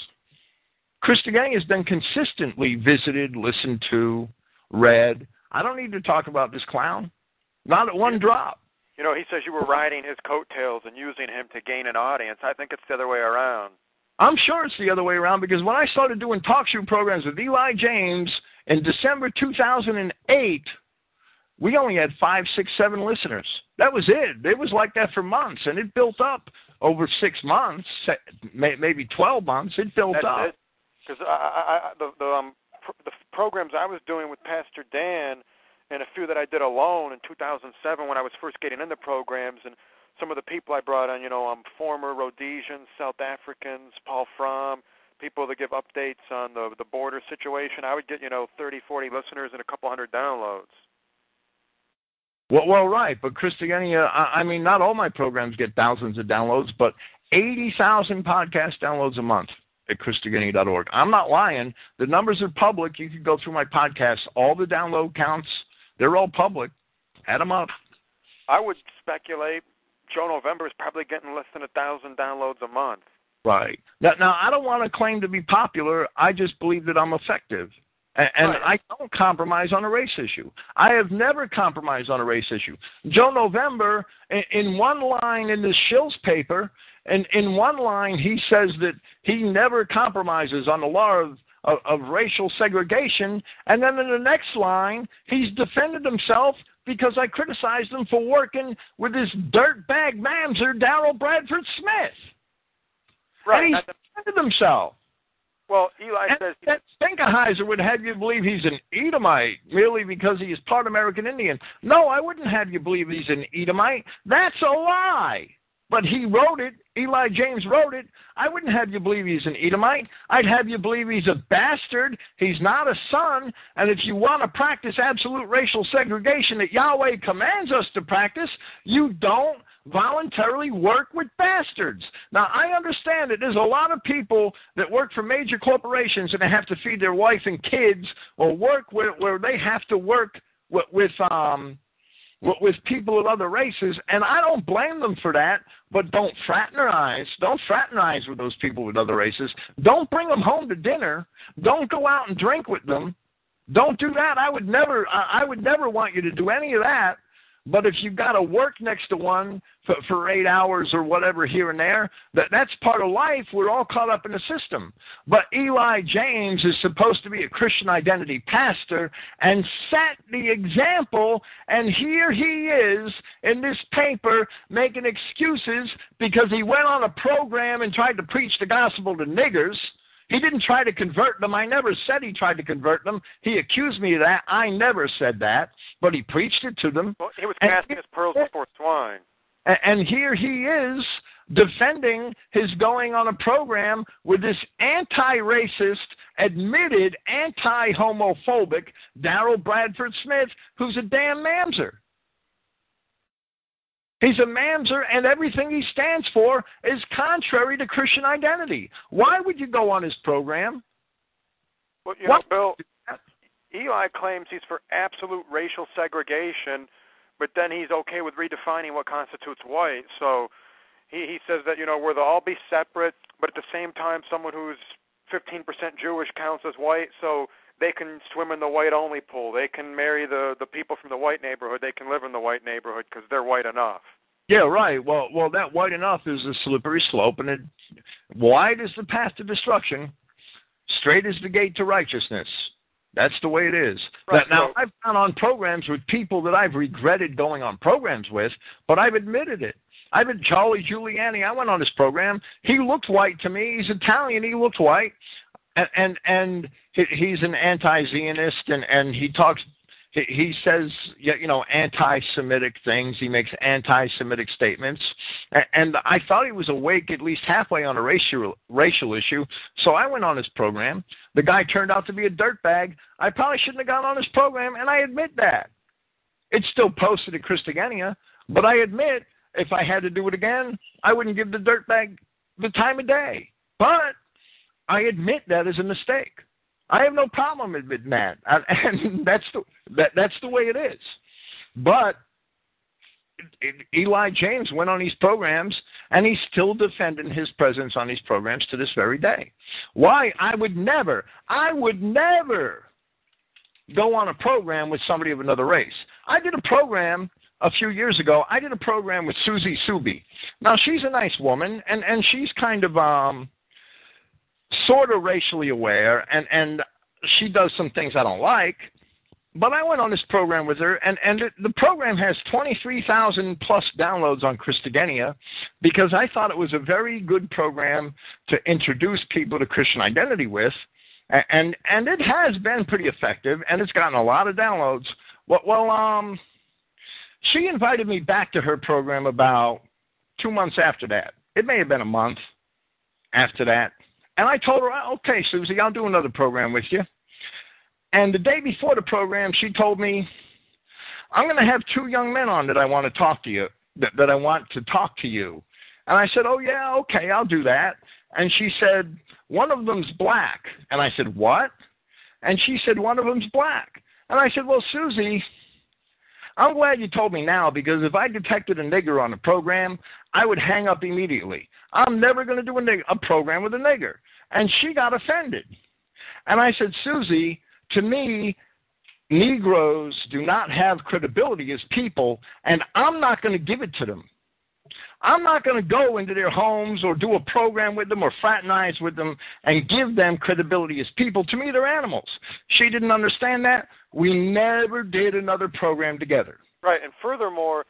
Christogenea has been consistently visited, listened to, read. I don't need to talk about this clown. Not at one drop. You know, he says you were riding his coattails and using him to gain an audience. I think it's the other way around. I'm sure it's the other way around because when I started doing Talkshoe programs with Eli James in December two thousand eight, we only had five, six, seven listeners. That was it. It was like that for months, and it built up over six months, maybe twelve months. It built That's up. Because I, I, the, the um, the programs I was doing with Pastor Dan and a few that I did alone in two thousand seven when I was first getting into programs, and some of the people I brought on, you know, um, former Rhodesians, South Africans, Paul Fromm, people that give updates on the, the border situation, I would get, you know, thirty, forty listeners and a couple hundred downloads. Well, well, right, but Christogenea, I, I mean, not all my programs get thousands of downloads, but eighty thousand podcast downloads a month at Christogenea dot org. I'm not lying. The numbers are public. You can go through my podcast. All the download counts, they're all public. Add them up. I would speculate Joe November is probably getting less than one thousand downloads a month. Right. Now, now, I don't want to claim to be popular. I just believe that I'm effective. And, and right. I don't compromise on a race issue. I have never compromised on a race issue. Joe November, in, in one line in the Shills paper, and in one line he says that he never compromises on the law of, of, of racial segregation. And then in the next line, he's defended himself because I criticized him for working with his dirtbag mamzer, Daryl Bradford Smith. Right. And he's defended himself. Well, Eli and says... That Emahiser would have you believe he's an Edomite merely because he is part American Indian. No, I wouldn't have you believe he's an Edomite. That's a lie. But he wrote it. Eli James wrote it. I wouldn't have you believe he's an Edomite. I'd have you believe he's a bastard. He's not a son. And if you want to practice absolute racial segregation that Yahweh commands us to practice, you don't voluntarily work with bastards. Now, I understand that there's a lot of people that work for major corporations and they have to feed their wife and kids or work where, where they have to work with, with um with people of other races, and I don't blame them for that, but don't fraternize. Don't fraternize with those people with other races. Don't bring them home to dinner. Don't go out and drink with them. Don't do that. I would never, I would never want you to do any of that. But if you've got to work next to one for, for eight hours or whatever here and there, that, that's part of life. We're all caught up in the system. But Eli James is supposed to be a Christian identity pastor and set the example, and here he is in this paper making excuses because he went on a program and tried to preach the gospel to niggers. He didn't try to convert them. I never said he tried to convert them. He accused me of that. I never said that, but he preached it to them. Well, he was casting his pearls before swine. And here he is defending his going on a program with this anti-racist, admitted anti-homophobic Daryl Bradford Smith, who's a damn mamzer. He's a mamzer, and everything he stands for is contrary to Christian identity. Why would you go on his program? Well, you know, Bill, Eli claims he's for absolute racial segregation, but then he's okay with redefining what constitutes white. So he, he says that, you know, we'll all be separate, but at the same time, someone who's fifteen percent Jewish counts as white, so they can swim in the white-only pool. They can marry the, the people from the white neighborhood. They can live in the white neighborhood because they're white enough. Yeah, right. Well, well, that white enough is a slippery slope, and it, wide is the path to destruction. Straight is the gate to righteousness. That's the way it is. Right, now, so, I've gone on programs with people that I've regretted going on programs with, but I've admitted it. I've been Charlie Giuliani. I went on his program. He looked white to me. He's Italian. He looked white. And and, and he, he's an anti-Zionist, and, and he talks, he, he says, you know, anti-Semitic things. He makes anti-Semitic statements. And, and I thought he was awake at least halfway on a racial, racial issue, so I went on his program. The guy turned out to be a dirtbag. I probably shouldn't have gone on his program, and I admit that. It's still posted at Christogenea, but I admit if I had to do it again, I wouldn't give the dirtbag the time of day. But I admit that is a mistake. I have no problem admitting that, I, and that's the that, that's the way it is. But it, it, Eli James went on these programs, and he's still defending his presence on these programs to this very day. Why? I would never, I would never go on a program with somebody of another race. I did a program a few years ago. I did a program with Susie Subi. Now, she's a nice woman, and, and she's kind of um. sort of racially aware, and, and she does some things I don't like, but I went on this program with her, and, and the program has twenty-three thousand plus downloads on Christogenea because I thought it was a very good program to introduce people to Christian identity with, and, and it has been pretty effective, and it's gotten a lot of downloads. Well, well um, she invited me back to her program about two months after that. It may have been a month after that. And I told her, okay, Susie, I'll do another program with you. And the day before the program, she told me, I'm going to have two young men on that I want to talk to you, that, that I want to talk to you. And I said, oh, yeah, okay, I'll do that. And she said, one of them's black. And I said, what? And she said, one of them's black. And I said, well, Susie, I'm glad you told me now, because if I detected a nigger on a program, I would hang up immediately. I'm never going to do a, nigger, a program with a nigger. And she got offended. And I said, Susie, to me, Negroes do not have credibility as people, and I'm not going to give it to them. I'm not going to go into their homes or do a program with them or fraternize with them and give them credibility as people. To me, they're animals. She didn't understand that. We never did another program together. Right, and furthermore,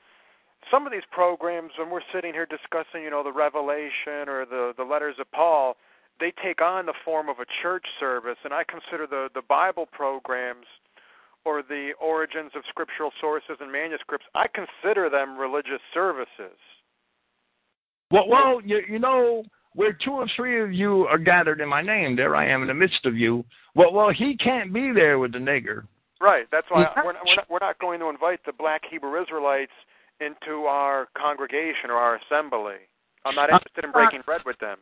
some of these programs, when we're sitting here discussing, you know, the Revelation or the, the letters of Paul, they take on the form of a church service, and I consider the, the Bible programs or the origins of scriptural sources and manuscripts, I consider them religious services. Well, well you, you know, where two or three of you are gathered in my name, there I am in the midst of you. Well, well, he can't be there with the nigger. Right. That's why I, we're, not, we're, not, we're not going to invite the black Hebrew Israelites into our congregation or our assembly. I'm not interested in breaking bread with them.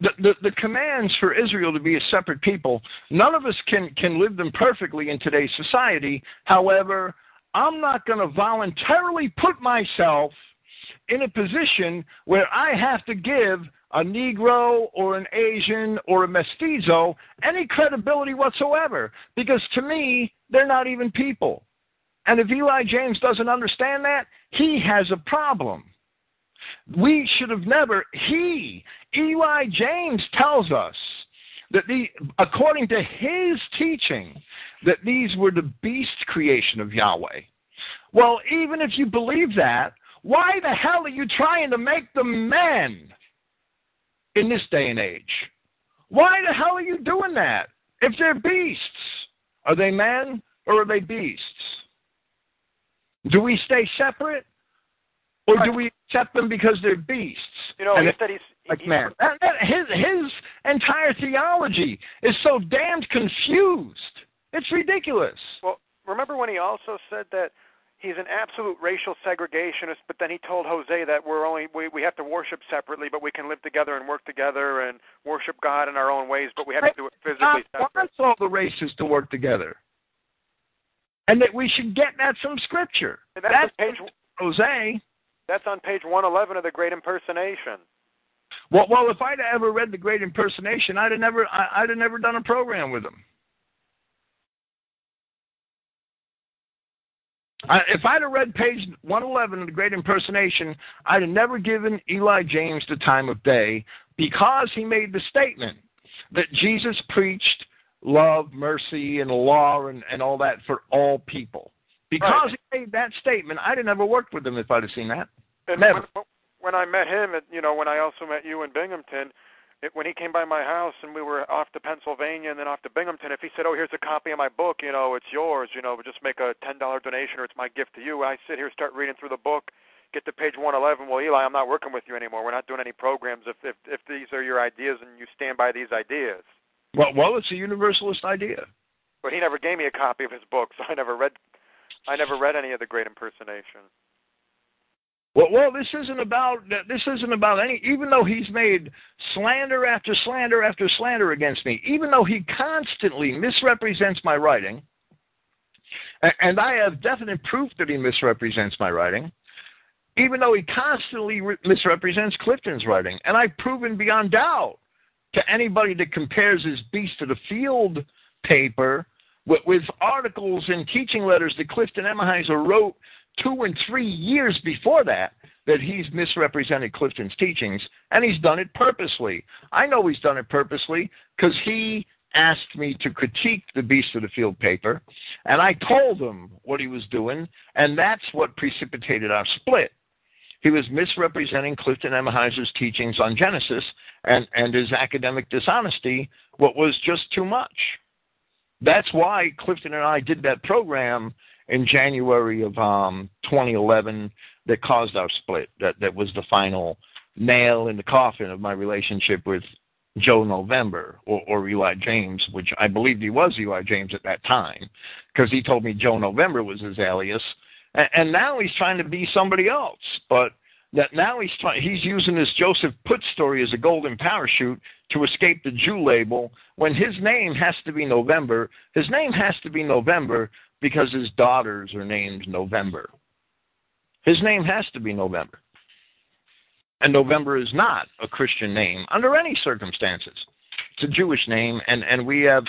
The, the, the commands for Israel to be a separate people, none of us can, can live them perfectly in today's society. However, I'm not going to voluntarily put myself in a position where I have to give a Negro or an Asian or a mestizo any credibility whatsoever, because to me, they're not even people. And if Eli James doesn't understand that, he has a problem. We should have never, he, Eli James tells us that the, according to his teaching, that these were the beast creation of Yahweh. Well, even if you believe that, why the hell are you trying to make them men in this day and age? Why the hell are you doing that? If they're beasts, are they men or are they beasts? Do we stay separate? Or do we accept them because they're beasts? You know, he said he's, like he's man. That, that, his, his entire theology is so damned confused. It's ridiculous. Well, remember when he also said that he's an absolute racial segregationist, but then he told Jose that we're only we, we have to worship separately, but we can live together and work together and worship God in our own ways, but we have I, to do it physically separate. I want all the races to work together, and that we should get that from Scripture. And that's, that's page Jose. That's on page one eleven of The Great Impersonation. Well, well, if I'd ever read The Great Impersonation, I'd have never, I, I'd have never done a program with him. I, if I'd have read page one eleven of The Great Impersonation, I'd have never given Eli James the time of day, because he made the statement that Jesus preached love, mercy, and law, and, and all that for all people. Because right. He made that statement, I'd have never worked with him if I'd have seen that. And never. When, when I met him, at, you know, when I also met you in Binghamton, it, when he came by my house and we were off to Pennsylvania and then off to Binghamton, if he said, oh, here's a copy of my book, you know, it's yours, you know, just make a ten dollar donation or it's my gift to you. I sit here, start reading through the book, get to page one eleven. Well, Eli, I'm not working with you anymore. We're not doing any programs if, if, if these are your ideas and you stand by these ideas. Well, well, it's a universalist idea. But he never gave me a copy of his book, so I never read I never read any of The Great Impersonation. Well, well, this isn't about this isn't about any. Even though he's made slander after slander after slander against me, even though he constantly misrepresents my writing, and I have definite proof that he misrepresents my writing, even though he constantly re- misrepresents Clifton's writing, and I've proven beyond doubt to anybody that compares his beast to the field paper with articles and teaching letters that Clifton Emahiser wrote two and three years before that, that he's misrepresented Clifton's teachings, and he's done it purposely. I know he's done it purposely because he asked me to critique the Beast of the Field paper, and I told him what he was doing, and that's what precipitated our split. He was misrepresenting Clifton Emahiser's teachings on Genesis, and, and his academic dishonesty, what was just too much. That's why Clifton and I did that program in January of um, twenty eleven that caused our split. That that was the final nail in the coffin of my relationship with Joe November, or, or Eli James, which I believed he was Eli James at that time, because he told me Joe November was his alias, And, and now he's trying to be somebody else. But that now he's trying, he's using this Joseph Putz story as a golden parachute to escape the Jew label when his name has to be November. His name has to be November because his daughters are named November. His name has to be November. And November is not a Christian name under any circumstances. It's a Jewish name, and, and we have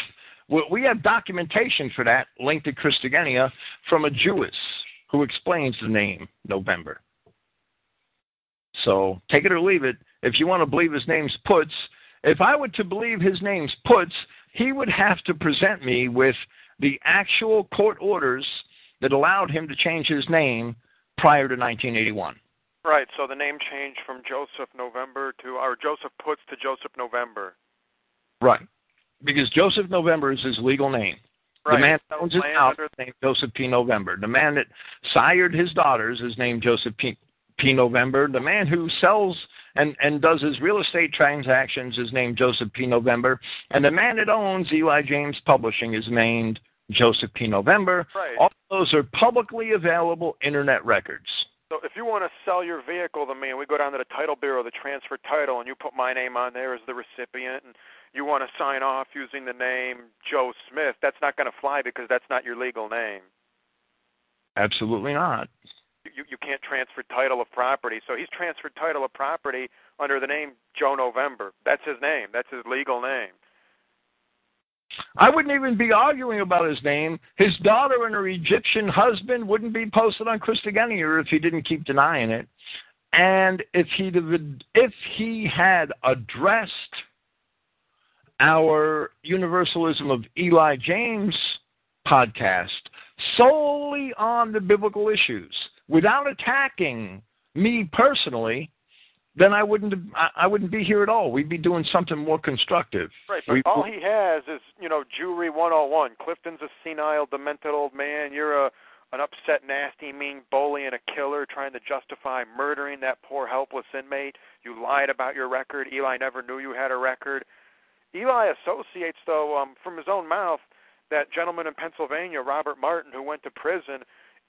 we have documentation for that linked to Christogenea from a Jewess who explains the name November. So take it or leave it. If you want to believe his name's Putz, if I were to believe his name's Putz, he would have to present me with the actual court orders that allowed him to change his name prior to nineteen eighty-one. Right, so the name changed from Joseph November to, or Joseph Putz to Joseph November. Right, because Joseph November is his legal name. Right. The man that owns his house is named Joseph P. November. The man that sired his daughters is named Joseph P. P. November. The man who sells and, and does his real estate transactions is named Joseph P. November. And the man that owns Eli James Publishing is named Joseph P. November. Right. All those are publicly available internet records. So if you want to sell your vehicle to me and we go down to the title bureau, the transfer title, and you put my name on there as the recipient, and you want to sign off using the name Joe Smith, that's not going to fly because that's not your legal name. Absolutely not. You, you can't transfer title of property. So he's transferred title of property under the name Joe November. That's his name. That's his legal name. I wouldn't even be arguing about his name. His daughter and her Egyptian husband wouldn't be posted on Christogenea if he didn't keep denying it. And if he if he had addressed our Universalism of Eli James podcast solely on the biblical issues without attacking me personally, then I wouldn't I wouldn't be here at all. We'd be doing something more constructive. Right, but we, all he has is, you know, Jewry one oh one. Clifton's a senile, demented old man. You're a an upset, nasty, mean bully and a killer trying to justify murdering that poor, helpless inmate. You lied about your record. Eli never knew you had a record. Eli associates, though, um, from his own mouth, that gentleman in Pennsylvania, Robert Martin, who went to prison.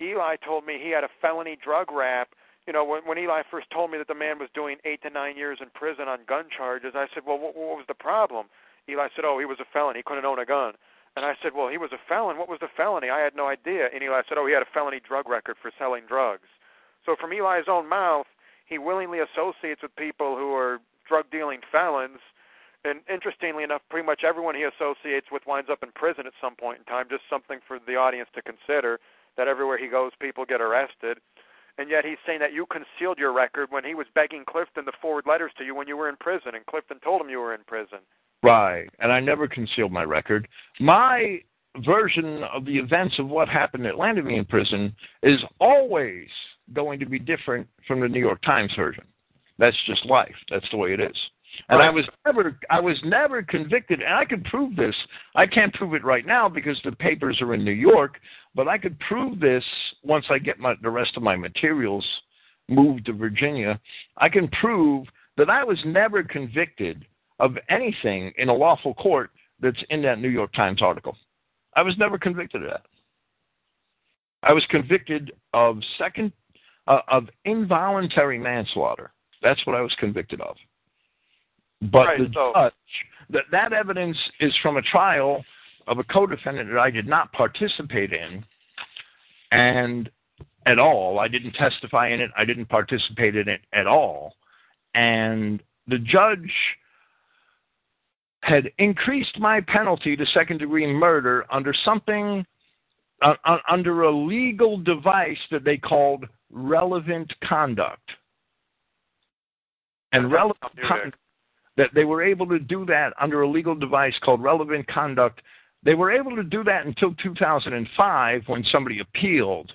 Eli told me he had a felony drug rap. You know, when, when Eli first told me that the man was doing eight to nine years in prison on gun charges, I said, well, what, what was the problem? Eli said, oh, he was a felon. He couldn't own a gun. And I said, well, he was a felon. What was the felony? I had no idea. And Eli said, oh, he had a felony drug record for selling drugs. So from Eli's own mouth, he willingly associates with people who are drug-dealing felons. And interestingly enough, pretty much everyone he associates with winds up in prison at some point in time, just something for the audience to consider, that everywhere he goes, people get arrested. And yet he's saying that you concealed your record when he was begging Clifton to forward letters to you when you were in prison, and Clifton told him you were in prison. Right, and I never concealed my record. My version of the events of what happened that landed me in prison is always going to be different from the New York Times version. That's just life. That's the way it is. And right. I was never I was never convicted, and I could prove this. I can't prove it right now because the papers are in New York, but I could prove this once I get my, the rest of my materials moved to Virginia. I can prove that I was never convicted of anything in a lawful court that's in that New York Times article. I was never convicted of that. I was convicted of second uh, of involuntary manslaughter. That's what I was convicted of. But right, the so. judge, that, that evidence is from a trial of a co-defendant that I did not participate in and at all. I didn't testify in it. I didn't participate in it at all. And the judge had increased my penalty to second-degree murder under something, uh, uh, under a legal device that they called relevant conduct. And relevant conduct. That they were able to do that under a legal device called relevant conduct. They were able to do that until two thousand five when somebody appealed.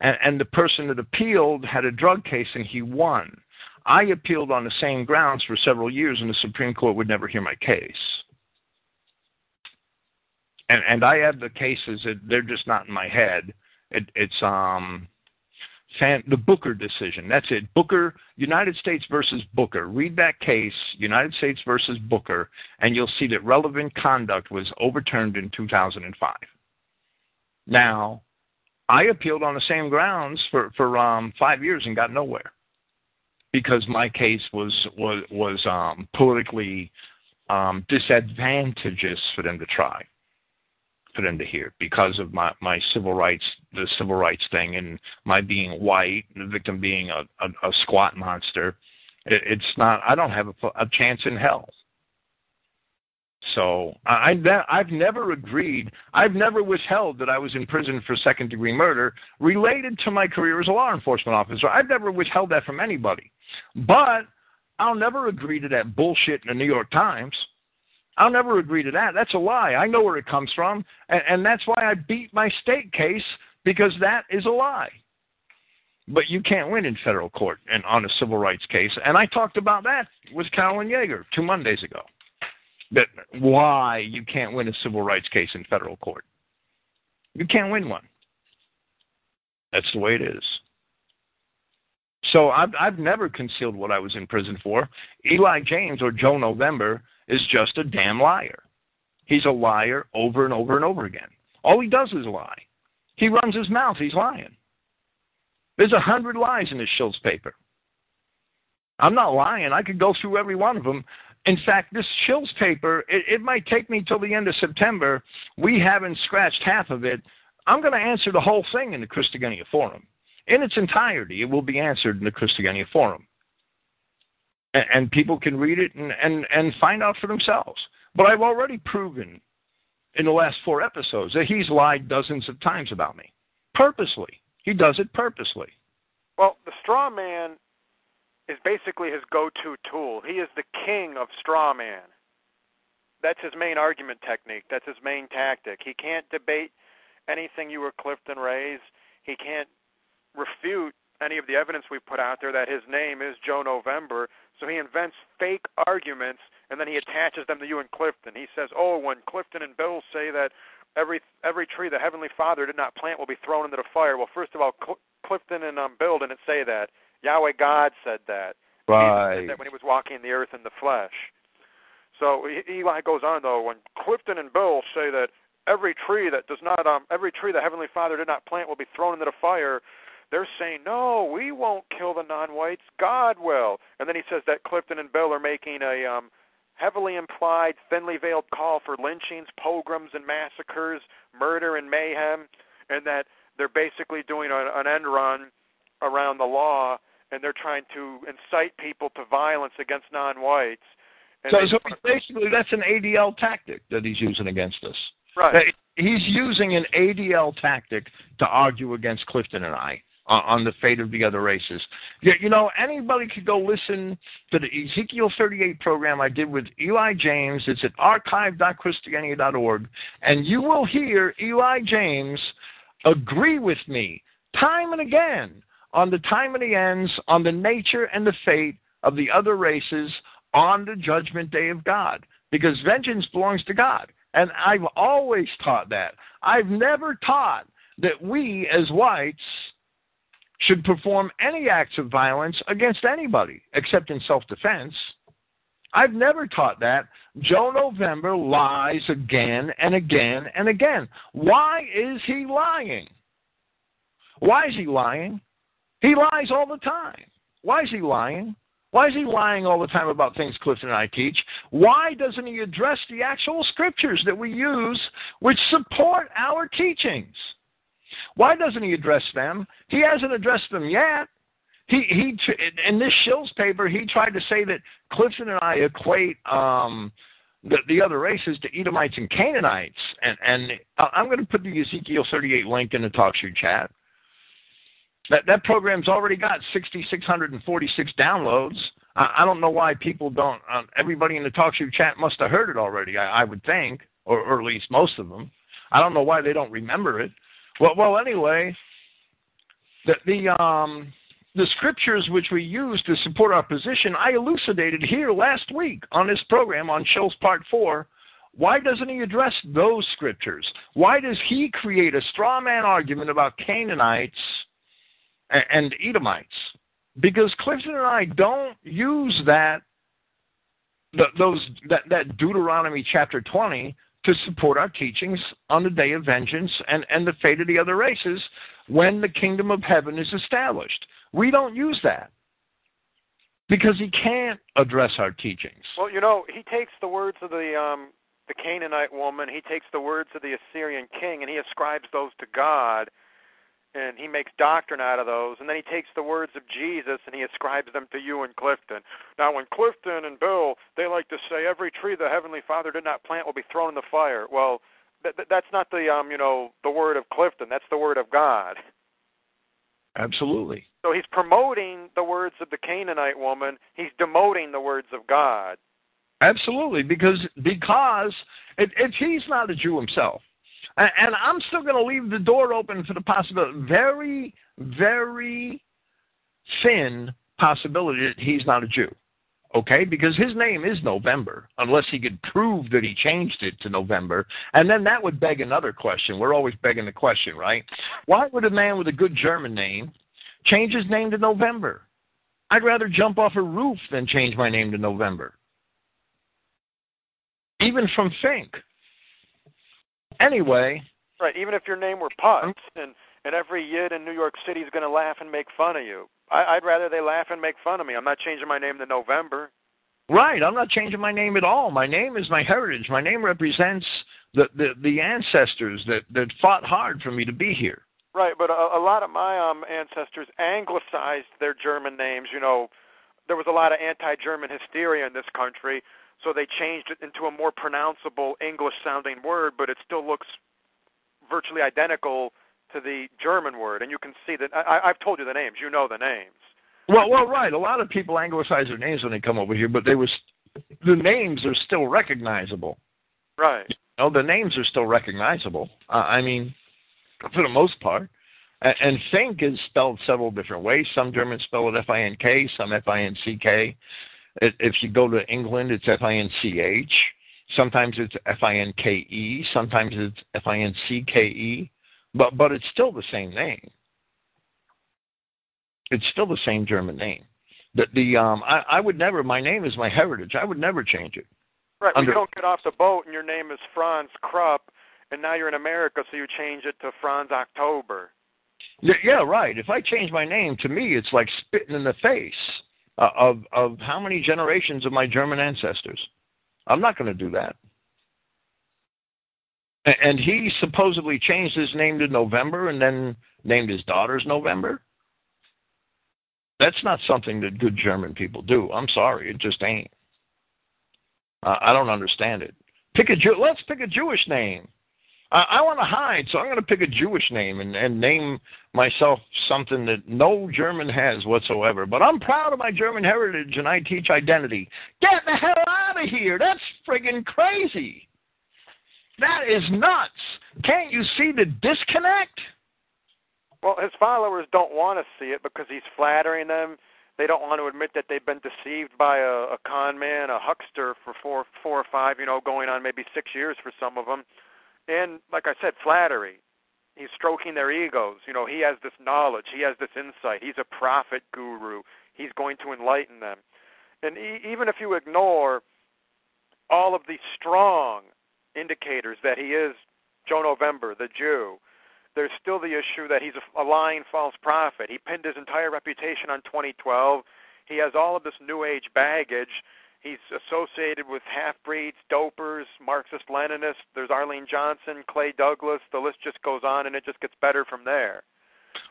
And, and the person that appealed had a drug case and he won. I appealed on the same grounds for several years and the Supreme Court would never hear my case. And, and I have the cases, that they're just not in my head. It, it's um. The Booker decision. That's it. Booker, United States versus Booker. Read that case, United States versus Booker, and you'll see that relevant conduct was overturned in two thousand five. Now, I appealed on the same grounds for, for um, five years and got nowhere because my case was was, was um, politically um, disadvantageous for them to try, for them to hear, because of my, my civil rights, the civil rights thing, and my being white, the victim being a, a, a squat monster. It, it's not, I don't have a, a chance in hell. So I, I've never agreed, I've never withheld that I was in prison for second-degree murder related to my career as a law enforcement officer. I've never withheld that from anybody. But I'll never agree to that bullshit in the New York Times. I'll never agree to that. That's a lie. I know where it comes from, and, and that's why I beat my state case, because that is a lie. But you can't win in federal court and on a civil rights case, and I talked about that with Carolyn Yeager two Mondays ago. That why you can't win a civil rights case in federal court. You can't win one. That's the way it is. So I've, I've never concealed what I was in prison for. Eli James, or Joe November, is just a damn liar. He's a liar over and over and over again. All he does is lie. He runs his mouth. He's lying. There's a hundred lies in this Schultz paper. I'm not lying. I could go through every one of them. In fact, this Schills paper, it, it might take me till the end of September. We haven't scratched half of it. I'm going to answer the whole thing in the Christogenea Forum. In its entirety, it will be answered in the Christogenea Forum. And, and people can read it and, and, and find out for themselves. But I've already proven in the last four episodes that he's lied dozens of times about me. Purposely. He does it purposely. Well, the straw man is basically his go-to tool. He is the king of straw man. That's his main argument technique. That's his main tactic. He can't debate anything you or Clifton raise. He can't refute any of the evidence we've put out there that his name is Joe November. So he invents fake arguments, and then he attaches them to you and Clifton. He says, oh, when Clifton and Bill say that every every tree the Heavenly Father did not plant will be thrown into the fire. Well, first of all, Cl- Clifton and um, Bill didn't say that. Yahweh God said that. Right. Jesus said that when he was walking the earth in the flesh. So Eli goes on, though, when Clifton and Bill say that every tree that does not, um, every tree the Heavenly Father did not plant will be thrown into the fire, they're saying, no, we won't kill the non-whites. God will. And then he says that Clifton and Bill are making a um, heavily implied, thinly veiled call for lynchings, pogroms, and massacres, murder and mayhem, and that they're basically doing an, an end run around the law. And they're trying to incite people to violence against non-whites. And so, so basically, that's an A D L tactic that he's using against us. Right. He's using an A D L tactic to argue against Clifton and I on the fate of the other races. You know, anybody could go listen to the Ezekiel thirty-eight program I did with Eli James. It's at archive dot christogenea dot org. And you will hear Eli James agree with me time and again on the time and the ends, on the nature and the fate of the other races, on the judgment day of God. Because vengeance belongs to God. And I've always taught that. I've never taught that we as whites should perform any acts of violence against anybody, except in self-defense. I've never taught that. Joe November lies again and again and again. Why is he lying? Why is he lying? He lies all the time. Why is he lying? Why is he lying all the time about things Clifton and I teach? Why doesn't he address the actual scriptures that we use which support our teachings? Why doesn't he address them? He hasn't addressed them yet. He he. In this Schills paper, he tried to say that Clifton and I equate um, the, the other races to Edomites and Canaanites. And, and I'm going to put the Ezekiel thirty-eight link in the Talkshoe chat. That that program's already got six thousand six hundred forty-six downloads. I, I don't know why people don't. Um, everybody in the Talkshoe chat must have heard it already, I, I would think, or, or at least most of them. I don't know why they don't remember it. Well, well, anyway, the the um the scriptures which we use to support our position, I elucidated here last week on this program on Schultz Part Four. Why doesn't he address those scriptures? Why does he create a straw man argument about Canaanites and Edomites? Because Clifton and I don't use that, those that, that Deuteronomy chapter twenty to support our teachings on the day of vengeance and, and the fate of the other races when the kingdom of heaven is established. We don't use that because he can't address our teachings. Well, you know, he takes the words of the um, the Canaanite woman, he takes the words of the Assyrian king, and he ascribes those to God, and he makes doctrine out of those, and then he takes the words of Jesus and he ascribes them to you and Clifton. Now, when Clifton and Bill, they like to say every tree the Heavenly Father did not plant will be thrown in the fire. Well, th- th- that's not the, um, you know, the word of Clifton. That's the word of God. Absolutely. So he's promoting the words of the Canaanite woman. He's demoting the words of God. Absolutely, because because if, if he's not a Jew himself, and I'm still going to leave the door open for the possibility, very, very thin possibility that he's not a Jew, okay? Because his name is November, unless he could prove that he changed it to November. And then that would beg another question. We're always begging the question, right? Why would a man with a good German name change his name to November? I'd rather jump off a roof than change my name to November. Even from Fink. Anyway. Right, even if your name were Putz, and, and every yid in New York City is going to laugh and make fun of you. I, I'd rather they laugh and make fun of me. I'm not changing my name to November. Right, I'm not changing my name at all. My name is my heritage. My name represents the, the, the ancestors that, that fought hard for me to be here. Right, but a, a lot of my um, ancestors anglicized their German names. You know, there was a lot of anti-German hysteria in this country. So they changed it into a more pronounceable English-sounding word, but it still looks virtually identical to the German word. And you can see that I, I've told you the names. You know the names. Well, well, right. A lot of people anglicize their names when they come over here, but they was the names are still recognizable. Right. You know, the names are still recognizable. Uh, I mean, for the most part. And, and Fink is spelled several different ways. Some Germans spell it F I N K, some F I N C K. If you go to England, it's F I N C H. Sometimes it's F I N K E. Sometimes it's F I N C K E. But but it's still the same name. It's still the same German name. The, the um, I, I would never, my name is my heritage. I would never change it. Right, but Under- you don't get off the boat and your name is Franz Krupp, and now you're in America, so you change it to Franz October. Yeah, right. If I change my name, to me, it's like spitting in the face. Uh, of of how many generations of my German ancestors. I'm not going to do that. And, and he supposedly changed his name to November and then named his daughters November. That's not something that good German people do. I'm sorry, it just ain't. Uh, I don't understand it. Pick a Jew- Let's pick a Jewish name. I, I want to hide, so I'm going to pick a Jewish name and, and name myself something that no German has whatsoever. But I'm proud of my German heritage, and I teach identity. Get the hell out of here. That's friggin' crazy. That is nuts. Can't you see the disconnect? Well, his followers don't want to see it because he's flattering them. They don't want to admit that they've been deceived by a, a con man, a huckster for four, four or five, you know, going on maybe six years for some of them. And, like I said, flattery. He's stroking their egos. You know, he has this knowledge. He has this insight. He's a prophet guru. He's going to enlighten them. And e- even if you ignore all of the strong indicators that he is Joe November, the Jew, there's still the issue that he's a, a lying false prophet. He pinned his entire reputation on twenty twelve. He has all of this New Age baggage. He's associated with half-breeds, dopers, Marxist-Leninists. There's Arlene Johnson, Clay Douglas. The list just goes on, and it just gets better from there.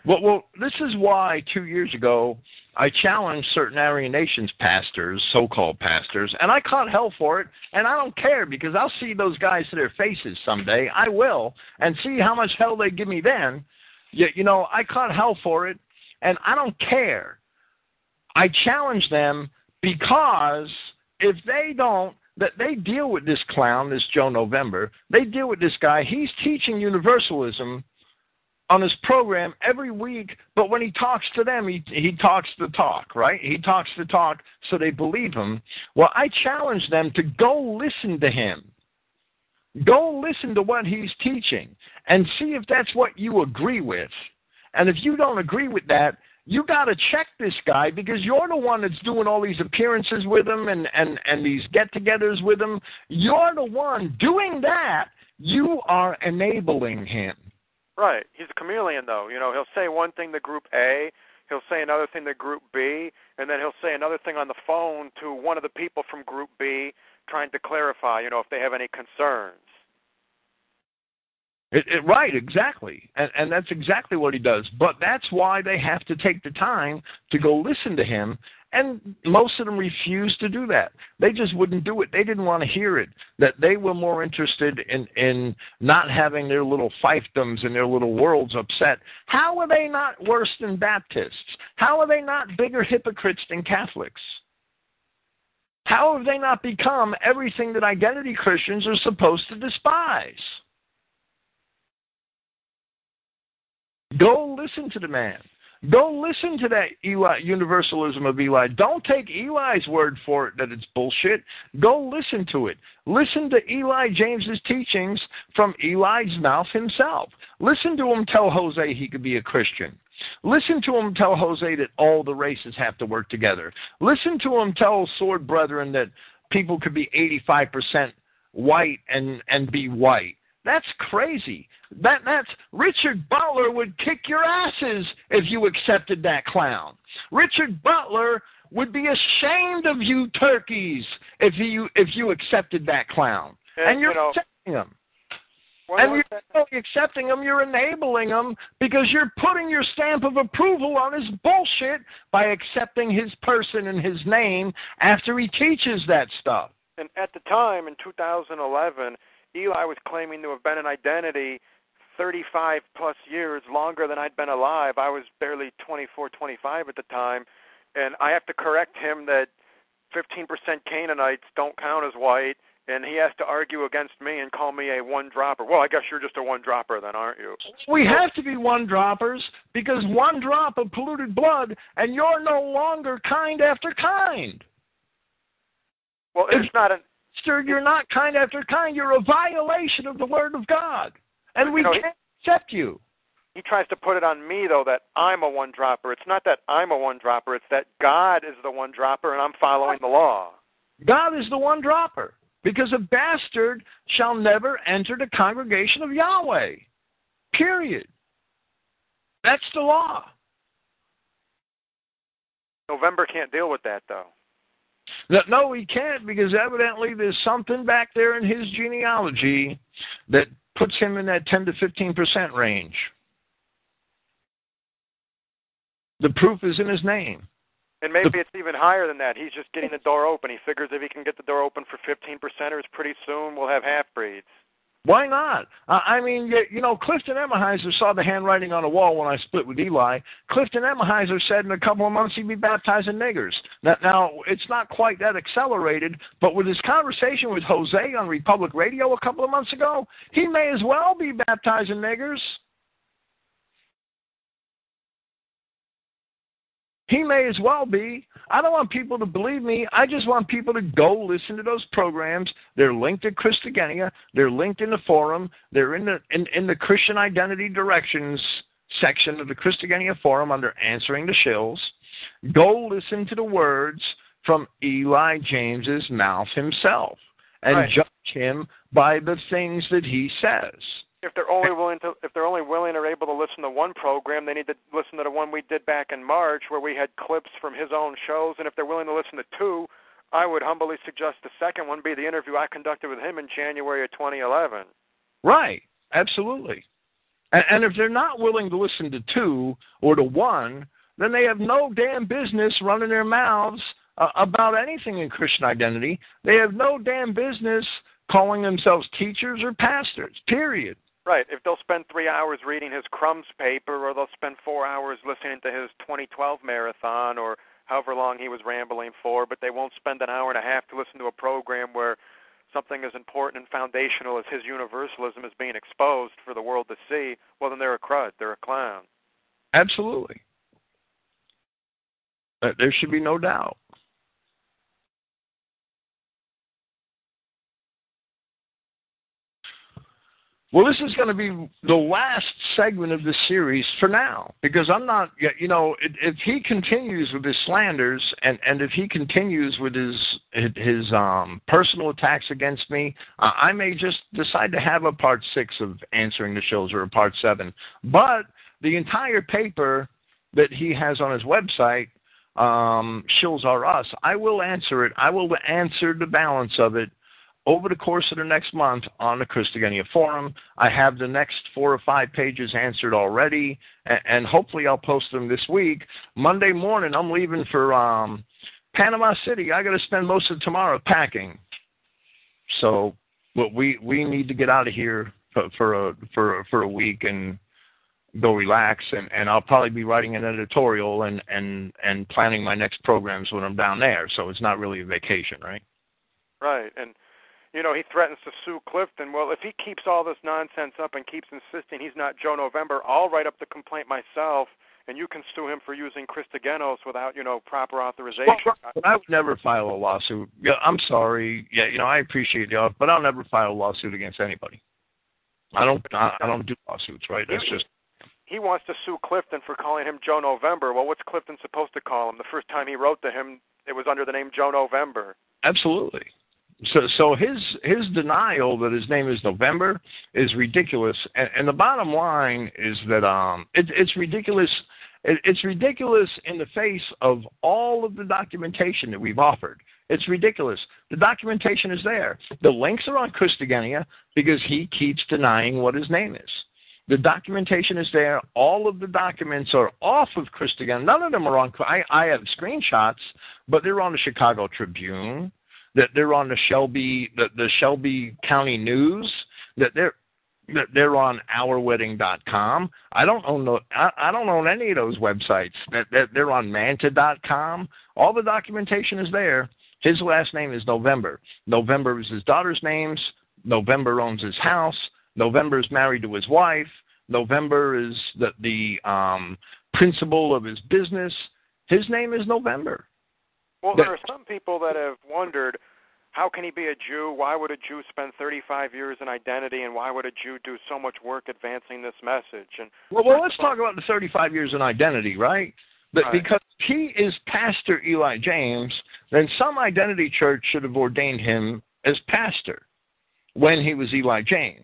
Well, well, this is why two years ago I challenged certain Aryan Nations pastors, so-called pastors, and I caught hell for it, and I don't care because I'll see those guys to their faces someday. I will, and see how much hell they give me then. You, you know, I caught hell for it, and I don't care. I challenged them because if they don't, that they deal with this clown, this Joe November, they deal with this guy. He's teaching universalism on his program every week, but when he talks to them, he, he talks the talk, right? He talks the talk so they believe him. Well, I challenge them to go listen to him. Go listen to what he's teaching and see if that's what you agree with. And if you don't agree with that, you got to check this guy because you're the one that's doing all these appearances with him and, and, and these get-togethers with him. You're the one doing that. You are enabling him. Right. He's a chameleon, though. You know, he'll say one thing to Group A, he'll say another thing to Group B, and then he'll say another thing on the phone to one of the people from Group B trying to clarify, you know, if they have any concerns. It, it, right, exactly. And, and that's exactly what he does. But that's why they have to take the time to go listen to him. And most of them refused to do that. They just wouldn't do it. They didn't want to hear it, that they were more interested in, in not having their little fiefdoms and their little worlds upset. How are they not worse than Baptists? How are they not bigger hypocrites than Catholics? How have they not become everything that identity Christians are supposed to despise? Go listen to the man. Go listen to that Eli, universalism of Eli. Don't take Eli's word for it that it's bullshit. Go listen to it. Listen to Eli James's teachings from Eli's mouth himself. Listen to him tell Jose he could be a Christian. Listen to him tell Jose that all the races have to work together. Listen to him tell Sword Brethren that people could be eighty-five percent white and, and be white. That's crazy. That that's Richard Butler would kick your asses if you accepted that clown. Richard Butler would be ashamed of you turkeys if you if you accepted that clown. And, and you're you know, accepting him. Well, and you're not accepting him, you're enabling him because you're putting your stamp of approval on his bullshit by accepting his person and his name after he teaches that stuff. And at the time in two thousand eleven, Eli was claiming to have been an identity thirty-five plus years longer than I'd been alive. I was barely twenty-four, twenty-five at the time, and I have to correct him that fifteen percent Canaanites don't count as white, and he has to argue against me and call me a one-dropper. Well, I guess you're just a one-dropper then, aren't you? We have to be one-droppers because one drop of polluted blood, and you're no longer kind after kind. Well, it's, it's not an... Sir, you're not kind after kind. You're a violation of the Word of God, and we you know, can't he, accept you. He tries to put it on me, though, that I'm a one-dropper. It's not that I'm a one-dropper. It's that God is the one-dropper, and I'm following the law. God is the one-dropper, because a bastard shall never enter the congregation of Yahweh, period. That's the law. November can't deal with that, though. No, he can't, because evidently there's something back there in his genealogy that puts him in that ten to fifteen percent range. The proof is in his name. And maybe the, it's even higher than that. He's just getting the door open. He figures if he can get the door open for fifteen percenters, pretty soon we'll have half-breeds. Why not? Uh, I mean, you, you know, Clifton Emahiser saw the handwriting on the wall when I split with Eli. Clifton Emahiser said in a couple of months he'd be baptizing niggers. Now, now, it's not quite that accelerated, but with his conversation with Jose on Republic Radio a couple of months ago, he may as well be baptizing niggers. He may as well be. I don't want people to believe me. I just want people to go listen to those programs. They're linked at Christogenea. They're linked in the forum. They're in the in, in the Christian Identity Directions section of the Christogenea Forum under Answering the Shills. Go listen to the words from Eli James's mouth himself and right. Judge him by the things that he says. If they're only willing to, if they're only willing or able to listen to one program, they need to listen to the one we did back in March, where we had clips from his own shows. And if they're willing to listen to two, I would humbly suggest the second one be the interview I conducted with him in January of twenty eleven. Right, absolutely. And, and if they're not willing to listen to two or to one, then they have no damn business running their mouths uh, about anything in Christian identity. They have no damn business calling themselves teachers or pastors. Period. Right. If they'll spend three hours reading his Crumbs paper, or they'll spend four hours listening to his twenty twelve marathon, or however long he was rambling for, but they won't spend an hour and a half to listen to a program where something as important and foundational as his universalism is being exposed for the world to see, well, then they're a crud. They're a clown. Absolutely. There should be no doubt. Well, this is going to be the last segment of the series for now, because I'm not, you know, if he continues with his slanders and, and if he continues with his his um, personal attacks against me, uh, I may just decide to have a part six of Answering the Shows or a part seven. But the entire paper that he has on his website, um, Shills Are Us, I will answer it. I will answer the balance of it over the course of the next month on the Christogenea Forum. I have the next four or five pages answered already, and, and hopefully I'll post them this week. Monday morning, I'm leaving for um, Panama City. I got to spend most of tomorrow packing. So well, we we need to get out of here for, for, a, for, for a week and go relax, and, and I'll probably be writing an editorial and, and, and planning my next programs when I'm down there. So it's not really a vacation, right? Right, and you know, he threatens to sue Clifton. Well, if he keeps all this nonsense up and keeps insisting he's not Joe November, I'll write up the complaint myself, and you can sue him for using Christogenos without, you know, proper authorization. Well, I would never file a lawsuit. Yeah, I'm sorry. Yeah, you know, I appreciate y'all, but I'll never file a lawsuit against anybody. I don't. I, I don't do lawsuits, right? That's just. He wants to sue Clifton for calling him Joe November. Well, what's Clifton supposed to call him? The first time he wrote to him, it was under the name Joe November. Absolutely. So, so his his denial that his name is November is ridiculous, and, and the bottom line is that um, it, it's ridiculous. It, it's ridiculous in the face of all of the documentation that we've offered. It's ridiculous. The documentation is there. The links are on Christogenea because he keeps denying what his name is. The documentation is there. All of the documents are off of Christogenea. None of them are on. I, I have screenshots, but they're on the Chicago Tribune, that they're on the Shelby, the, the Shelby County News, that they're that they're on our wedding dot com. I don't own the, I, I don't own any of those websites. That, that they're on manta dot com. All the documentation is there. His last name is November. November is his daughter's names. November owns his house. November is married to his wife. November is the the um, principal of his business. His name is November. Well, there are some people that have wondered, how can he be a Jew? Why would a Jew spend thirty-five years in identity, and why would a Jew do so much work advancing this message? And well, well let's talk about the thirty-five years in identity, right? But right. Because he is Pastor Eli James, then some identity church should have ordained him as pastor when he was Eli James.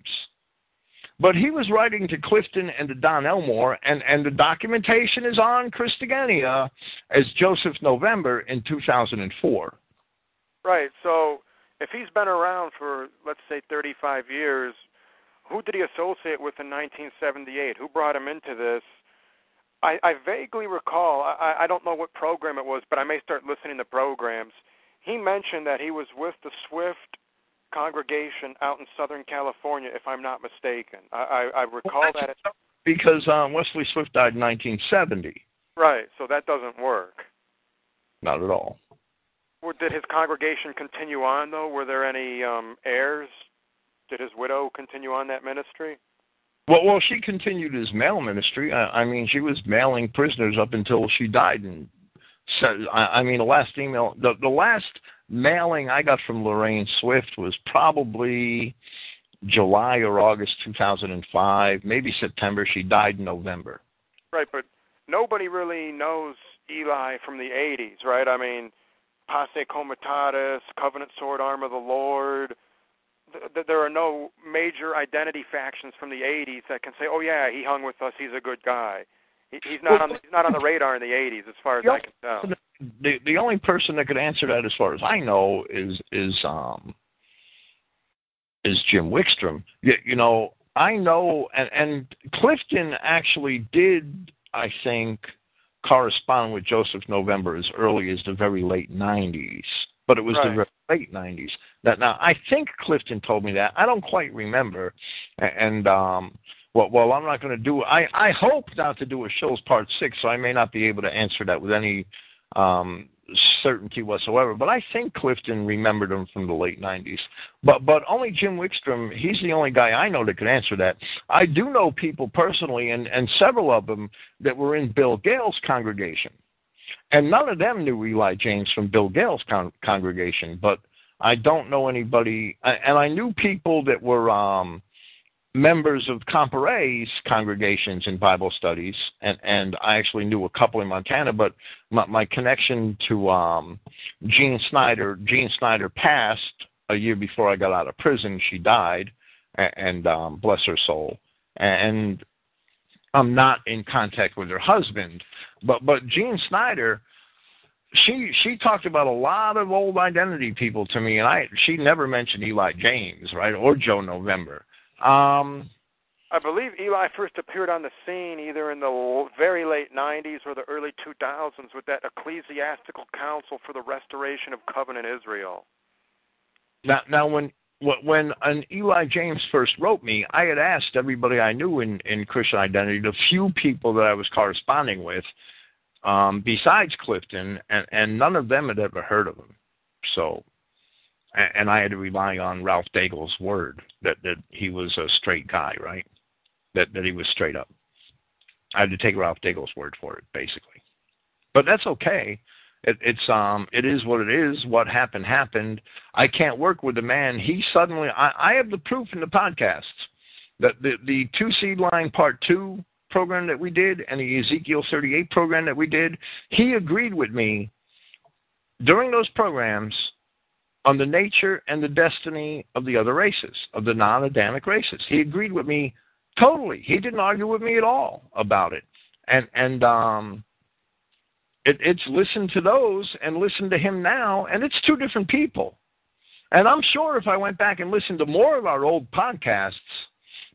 But he was writing to Clifton and to Don Elmore, and, and the documentation is on Christogenea as Joseph November in two thousand four. Right, so if he's been around for, let's say, thirty-five years, who did he associate with in nineteen seventy-eight? Who brought him into this? I, I vaguely recall, I, I don't know what program it was, but I may start listening to programs. He mentioned that he was with the Swift congregation out in Southern California, if I'm not mistaken. I, I, I recall well, that. Because um, Wesley Swift died in nineteen seventy. Right, so that doesn't work. Not at all. Well, did his congregation continue on, though? Were there any um, heirs? Did his widow continue on that ministry? Well, well, she continued his mail ministry. I, I mean, she was mailing prisoners up until she died. And so, I, I mean, the last email, the, the last... mailing I got from Lorraine Swift was probably July or August two thousand five, maybe September. She died in November. Right, but nobody really knows Eli from the eighties, right? I mean, Posse Comitatus, Covenant Sword, Arm of the Lord. There are no major identity factions from the eighties that can say, oh, yeah, he hung with us, he's a good guy. He's not on the, he's not on the radar in the eighties, as far as I can tell. The the only person that could answer that, as far as I know, is is um is Jim Wickstrom. You, you know, I know, and, and Clifton actually did, I think, correspond with Joseph November as early as the very late nineties, but it was right. the very late nineties. That now I think Clifton told me that. I don't quite remember, and. um Well, well, I'm not going to do. I, I hope not to do a show's part six, so I may not be able to answer that with any um, certainty whatsoever. But I think Clifton remembered him from the late nineties. But but only Jim Wickstrom. He's the only guy I know that could answer that. I do know people personally, and, and several of them that were in Bill Gale's congregation, and none of them knew Eli James from Bill Gale's con- congregation. But I don't know anybody, and I knew people that were. Um, members of Comparet's congregations in Bible studies, and, and I actually knew a couple in Montana, but my, my connection to um, Jean Snyder, Jean Snyder passed a year before I got out of prison. She died, and, and um, bless her soul. And I'm not in contact with her husband, but, but Jean Snyder, she she talked about a lot of old identity people to me, and I she never mentioned Eli James, right, or Joe November. Um, I believe Eli first appeared on the scene either in the very late nineties or the early two thousands with that Ecclesiastical Council for the Restoration of Covenant Israel. Now, now when when an Eli James first wrote me, I had asked everybody I knew in, in Christian identity, the few people that I was corresponding with, um, besides Clifton, and, and none of them had ever heard of him. So... And I had to rely on Ralph Daigle's word that, that he was a straight guy, right? That that he was straight up. I had to take Ralph Daigle's word for it, basically. But that's okay. It, it's um, it is what it is. What happened happened. I can't work with the man. He suddenly. I, I have the proof in the podcasts that the the two seed line part two program that we did and the Ezekiel thirty-eight program that we did. He agreed with me during those programs on the nature and the destiny of the other races, of the non-Adamic races. He agreed with me totally. He didn't argue with me at all about it. And and um, it, it's listen to those and listen to him now, and it's two different people. And I'm sure if I went back and listened to more of our old podcasts,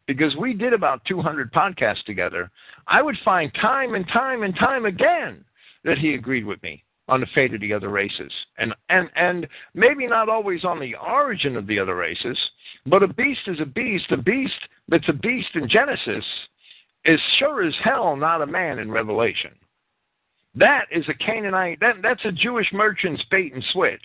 because we did about two hundred podcasts together, I would find time and time and time again that he agreed with me on the fate of the other races, and, and and maybe not always on the origin of the other races, but a beast is a beast. A beast that's a beast in Genesis is sure as hell not a man in Revelation. That is a Canaanite, that, that's a Jewish merchant's bait and switch.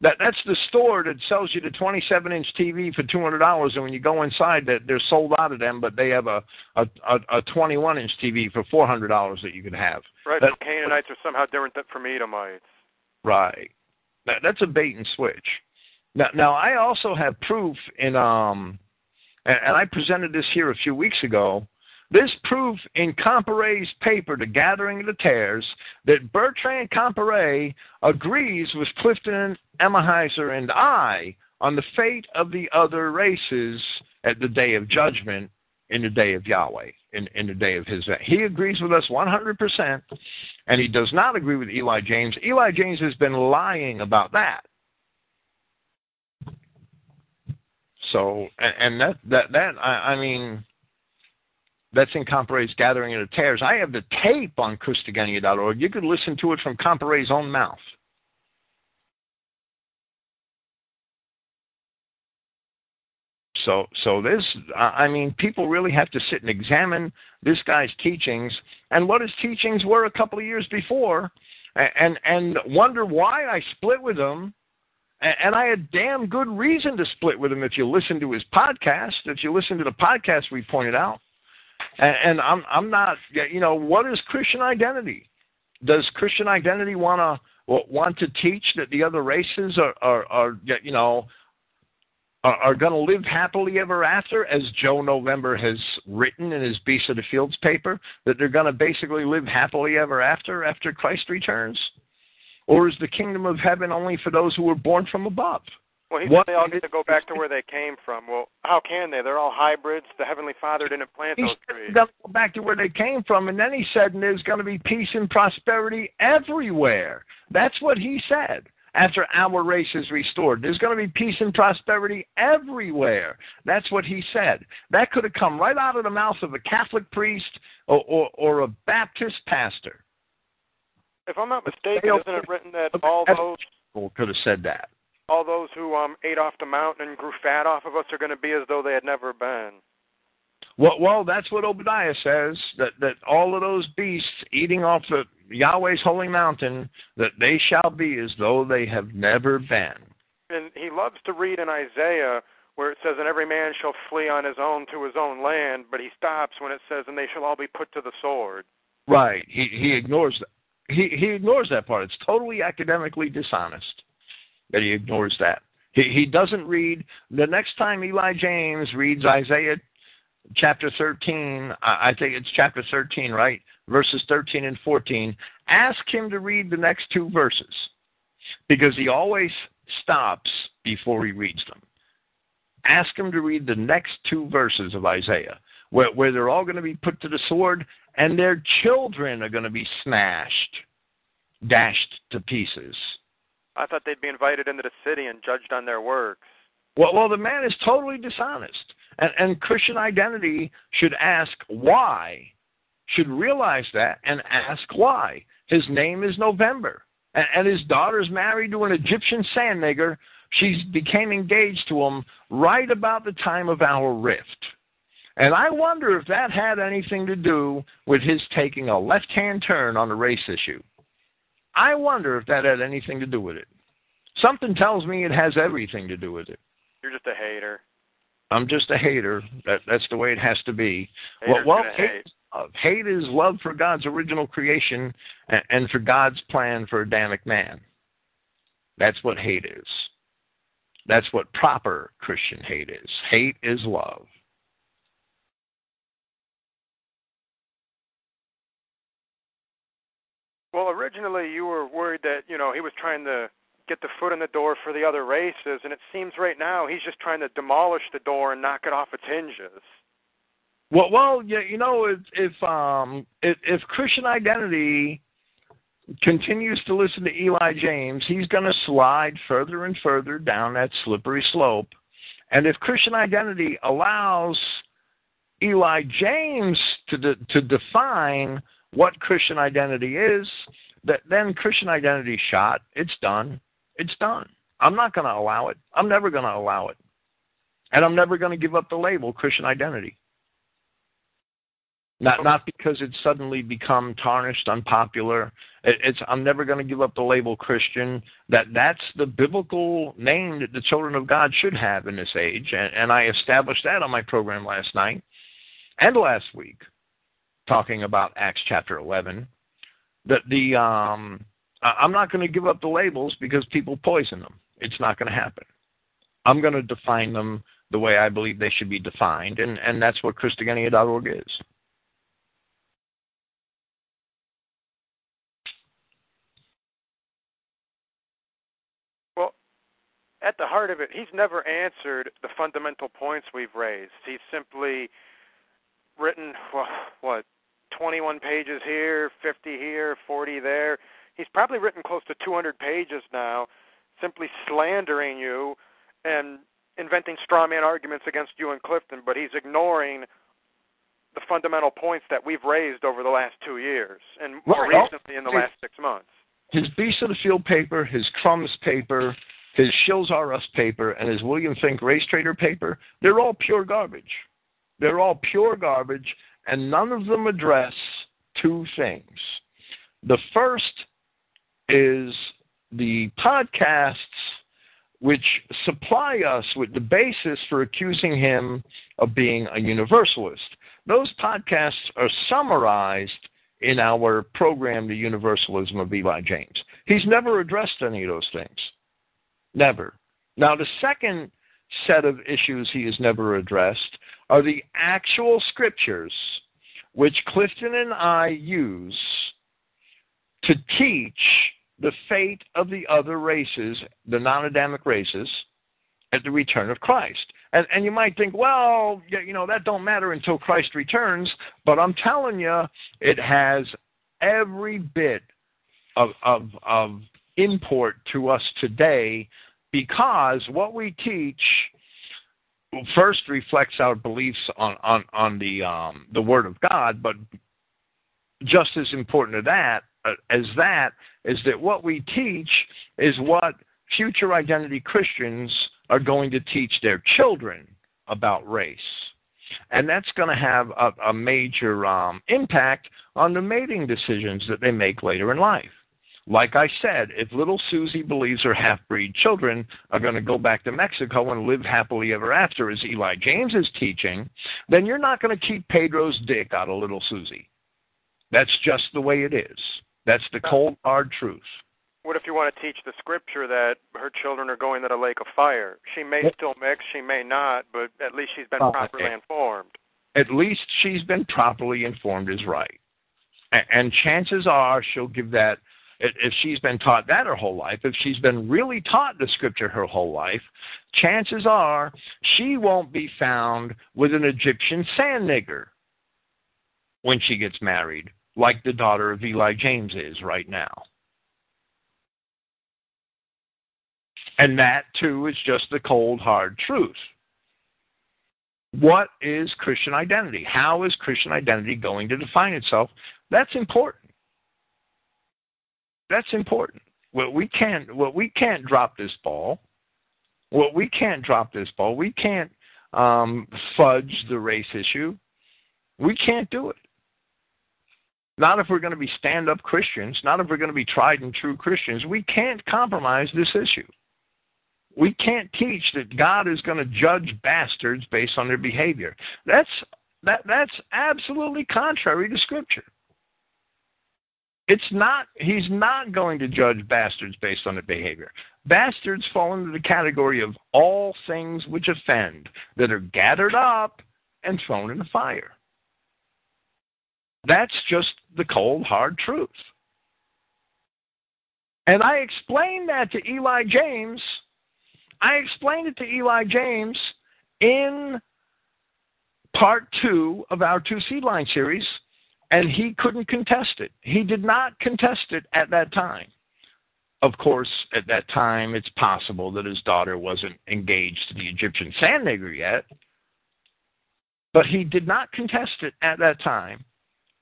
That That's the store that sells you the twenty-seven inch T V for two hundred dollars, and when you go inside, that they're sold out of them, but they have a a, a twenty-one inch T V for four hundred dollars that you can have. Right, that, so Canaanites are somehow different from Edomites. Right. That, that's a bait and switch. Now, now I also have proof in, um, and, and I presented this here a few weeks ago, this proof in Comparet's paper, The Gathering of the Tares, that Bertrand Comparet agrees with Clifton Emahiser and I on the fate of the other races at the day of judgment in the day of Yahweh, in, in the day of his. He agrees with us one hundred percent, and he does not agree with Eli James. Eli James has been lying about that. So, and, and that, that, that I, I mean... That's in Comparet's Gathering of the Tares. I have the tape on Christogenea dot org. You can listen to it from Comparet's own mouth. So, so this, I mean, people really have to sit and examine this guy's teachings and what his teachings were a couple of years before, and and wonder why I split with him. And I had damn good reason to split with him if you listen to his podcast, if you listen to the podcast we pointed out. And I'm I'm not, you know, what is Christian identity? Does Christian identity want to want to teach that the other races are are, are you know are, are going to live happily ever after, as Joe November has written in his Beast of the Fields paper, that they're going to basically live happily ever after after Christ returns? Or is the kingdom of heaven only for those who were born from above? Well, he said they all need to go back to where they came from. Well, how can they? They're all hybrids. The Heavenly Father didn't plant those trees. They'll go back to where they came from, and then he said, and there's going to be peace and prosperity everywhere. That's what he said after our race is restored. There's going to be peace and prosperity everywhere. That's what he said. That could have come right out of the mouth of a Catholic priest or, or, or a Baptist pastor. If I'm not mistaken, isn't it written that all those people could have said that? All those who um, ate off the mountain and grew fat off of us are going to be as though they had never been. Well, well, that's what Obadiah says, that, that all of those beasts eating off the Yahweh's holy mountain, that they shall be as though they have never been. And he loves to read in Isaiah where it says, and every man shall flee on his own to his own land, but he stops when it says, and they shall all be put to the sword. Right. He, he ignores that. He, he ignores that part. It's totally academically dishonest that he ignores that. He, he doesn't read. The next time Eli James reads Isaiah chapter thirteen, I think it's chapter thirteen, right? Verses thirteen and fourteen. Ask him to read the next two verses, because he always stops before he reads them. Ask him to read the next two verses of Isaiah, where, where they're all going to be put to the sword, and their children are going to be smashed, dashed to pieces. I thought they'd be invited into the city and judged on their works. Well, well the man is totally dishonest. And, and Christian identity should ask why, should realize that and ask why. His name is November. And, and his daughter's married to an Egyptian sand nigger. She became engaged to him right about the time of our rift. And I wonder if that had anything to do with his taking a left-hand turn on the race issue. I wonder if that had anything to do with it. Something tells me it has everything to do with it. You're just a hater. I'm just a hater. That, that's the way it has to be. Hater's well, well hate, hate. Is love. Hate is love for God's original creation and, and for God's plan for Adamic man. That's what hate is. That's what proper Christian hate is. Hate is love. Well, originally you were worried that, you know, he was trying to get the foot in the door for the other races, and it seems right now he's just trying to demolish the door and knock it off its hinges. Well, well, you know, if if, um, if, if Christian identity continues to listen to Eli James, he's going to slide further and further down that slippery slope. And if Christian identity allows Eli James to de- to define what Christian identity is, that then Christian identity shot. It's done. It's done. I'm not going to allow it. I'm never going to allow it. And I'm never going to give up the label Christian identity. Not not because it's suddenly become tarnished, unpopular. It, it's I'm never going to give up the label Christian. That that's the biblical name that the children of God should have in this age. And, and I established that on my program last night and last week, talking about Acts chapter eleven, that the um, I'm not going to give up the labels because people poison them. It's not going to happen. I'm going to define them the way I believe they should be defined, and, and that's what Christogenea dot org is. Well, at the heart of it, he's never answered the fundamental points we've raised. He's simply written, well, what, twenty-one pages here, fifty here, forty there. He's probably written close to two hundred pages now, simply slandering you and inventing straw man arguments against you and Clifton, but he's ignoring the fundamental points that we've raised over the last two years and more well, recently in the his, last six months. His Beast of the Field paper, his Crumbs paper, his Shills R Us paper, and his William Fink Race Trader paper, they're all pure garbage. They're all pure garbage, and none of them address two things. The first is the podcasts which supply us with the basis for accusing him of being a universalist. Those podcasts are summarized in our program, The Universalism of Eli James. He's never addressed any of those things. Never. Now, the second set of issues he has never addressed are the actual scriptures which Clifton and I use to teach the fate of the other races, the non-Adamic races, at the return of Christ. And, and you might think, well, you know, that don't matter until Christ returns, but I'm telling you, it has every bit of, of, of import to us today, because what we teach first reflects our beliefs on, on, on the um, the Word of God, but just as important to that, uh, as that is that what we teach is what future identity Christians are going to teach their children about race. And that's going to have a, a major um, impact on the mating decisions that they make later in life. Like I said, if little Susie believes her half-breed children are going to go back to Mexico and live happily ever after, as Eli James is teaching, then you're not going to keep Pedro's dick out of little Susie. That's just the way it is. That's the cold, hard truth. What if you want to teach the scripture that her children are going to the lake of fire? She may still mix, she may not, but at least she's been oh, properly okay. informed. At least she's been properly informed is right. And chances are she'll give that, if she's been taught that her whole life, if she's been really taught the scripture her whole life, chances are she won't be found with an Egyptian sand nigger when she gets married, like the daughter of Eli James is right now. And that, too, is just the cold, hard truth. What is Christian identity? How is Christian identity going to define itself? That's important. That's important. What we can't, what we can't drop this ball. What we can't drop this ball. We can't um, fudge the race issue. We can't do it. Not if we're going to be stand-up Christians. Not if we're going to be tried and true Christians. We can't compromise this issue. We can't teach that God is going to judge bastards based on their behavior. That's that. That's absolutely contrary to Scripture. It's not. He's not going to judge bastards based on their behavior. Bastards fall into the category of all things which offend, that are gathered up and thrown in the fire. That's just the cold, hard truth. And I explained that to Eli James. I explained it to Eli James in part two of our Two Seed Line series, and he couldn't contest it. He did not contest it at that time. Of course, at that time, it's possible that his daughter wasn't engaged to the Egyptian sand nigger yet, but he did not contest it at that time,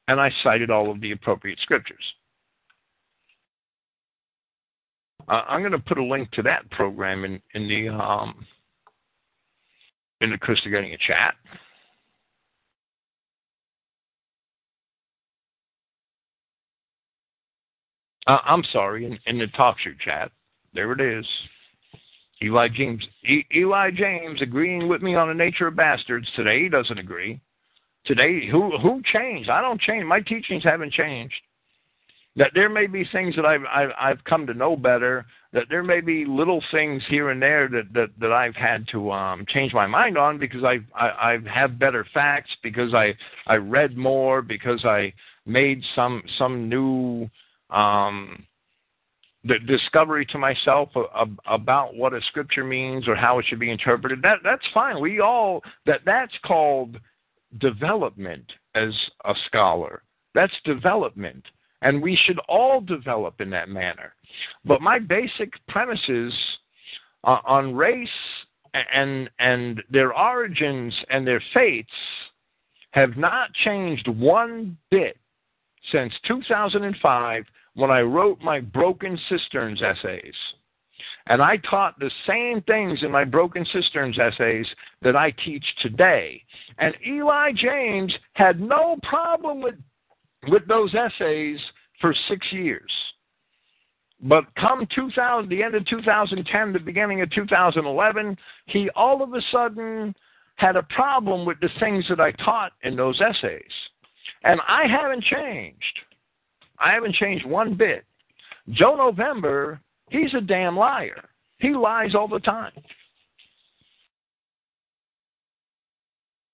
and I cited all of the appropriate scriptures. Uh, I'm going to put a link to that program in, in the um, in the Christogenea chat. Uh, I'm sorry, in, in the Talkshoe chat. There it is. Eli James. E- Eli James agreeing with me on the nature of bastards. Today he doesn't agree. Today, who who changed? I don't change. My teachings haven't changed. That there may be things that I've, I've I've come to know better. That there may be little things here and there that that, that I've had to um, change my mind on because I've, I I have better facts, because I I read more, because I made some some new um, the discovery to myself a, a, about what a scripture means or how it should be interpreted. That that's fine. We all that that's called development as a scholar. That's development. And we should all develop in that manner. But my basic premises uh, on race and and their origins and their fates have not changed one bit since two thousand five when I wrote my Broken Cisterns essays. And I taught the same things in my Broken Cisterns essays that I teach today. And Eli James had no problem with with those essays for six years. But come two thousand, the end of two thousand ten, the beginning of two thousand eleven, he all of a sudden had a problem with the things that I taught in those essays. And I haven't changed. I haven't changed one bit. Joe November, he's a damn liar. He lies all the time.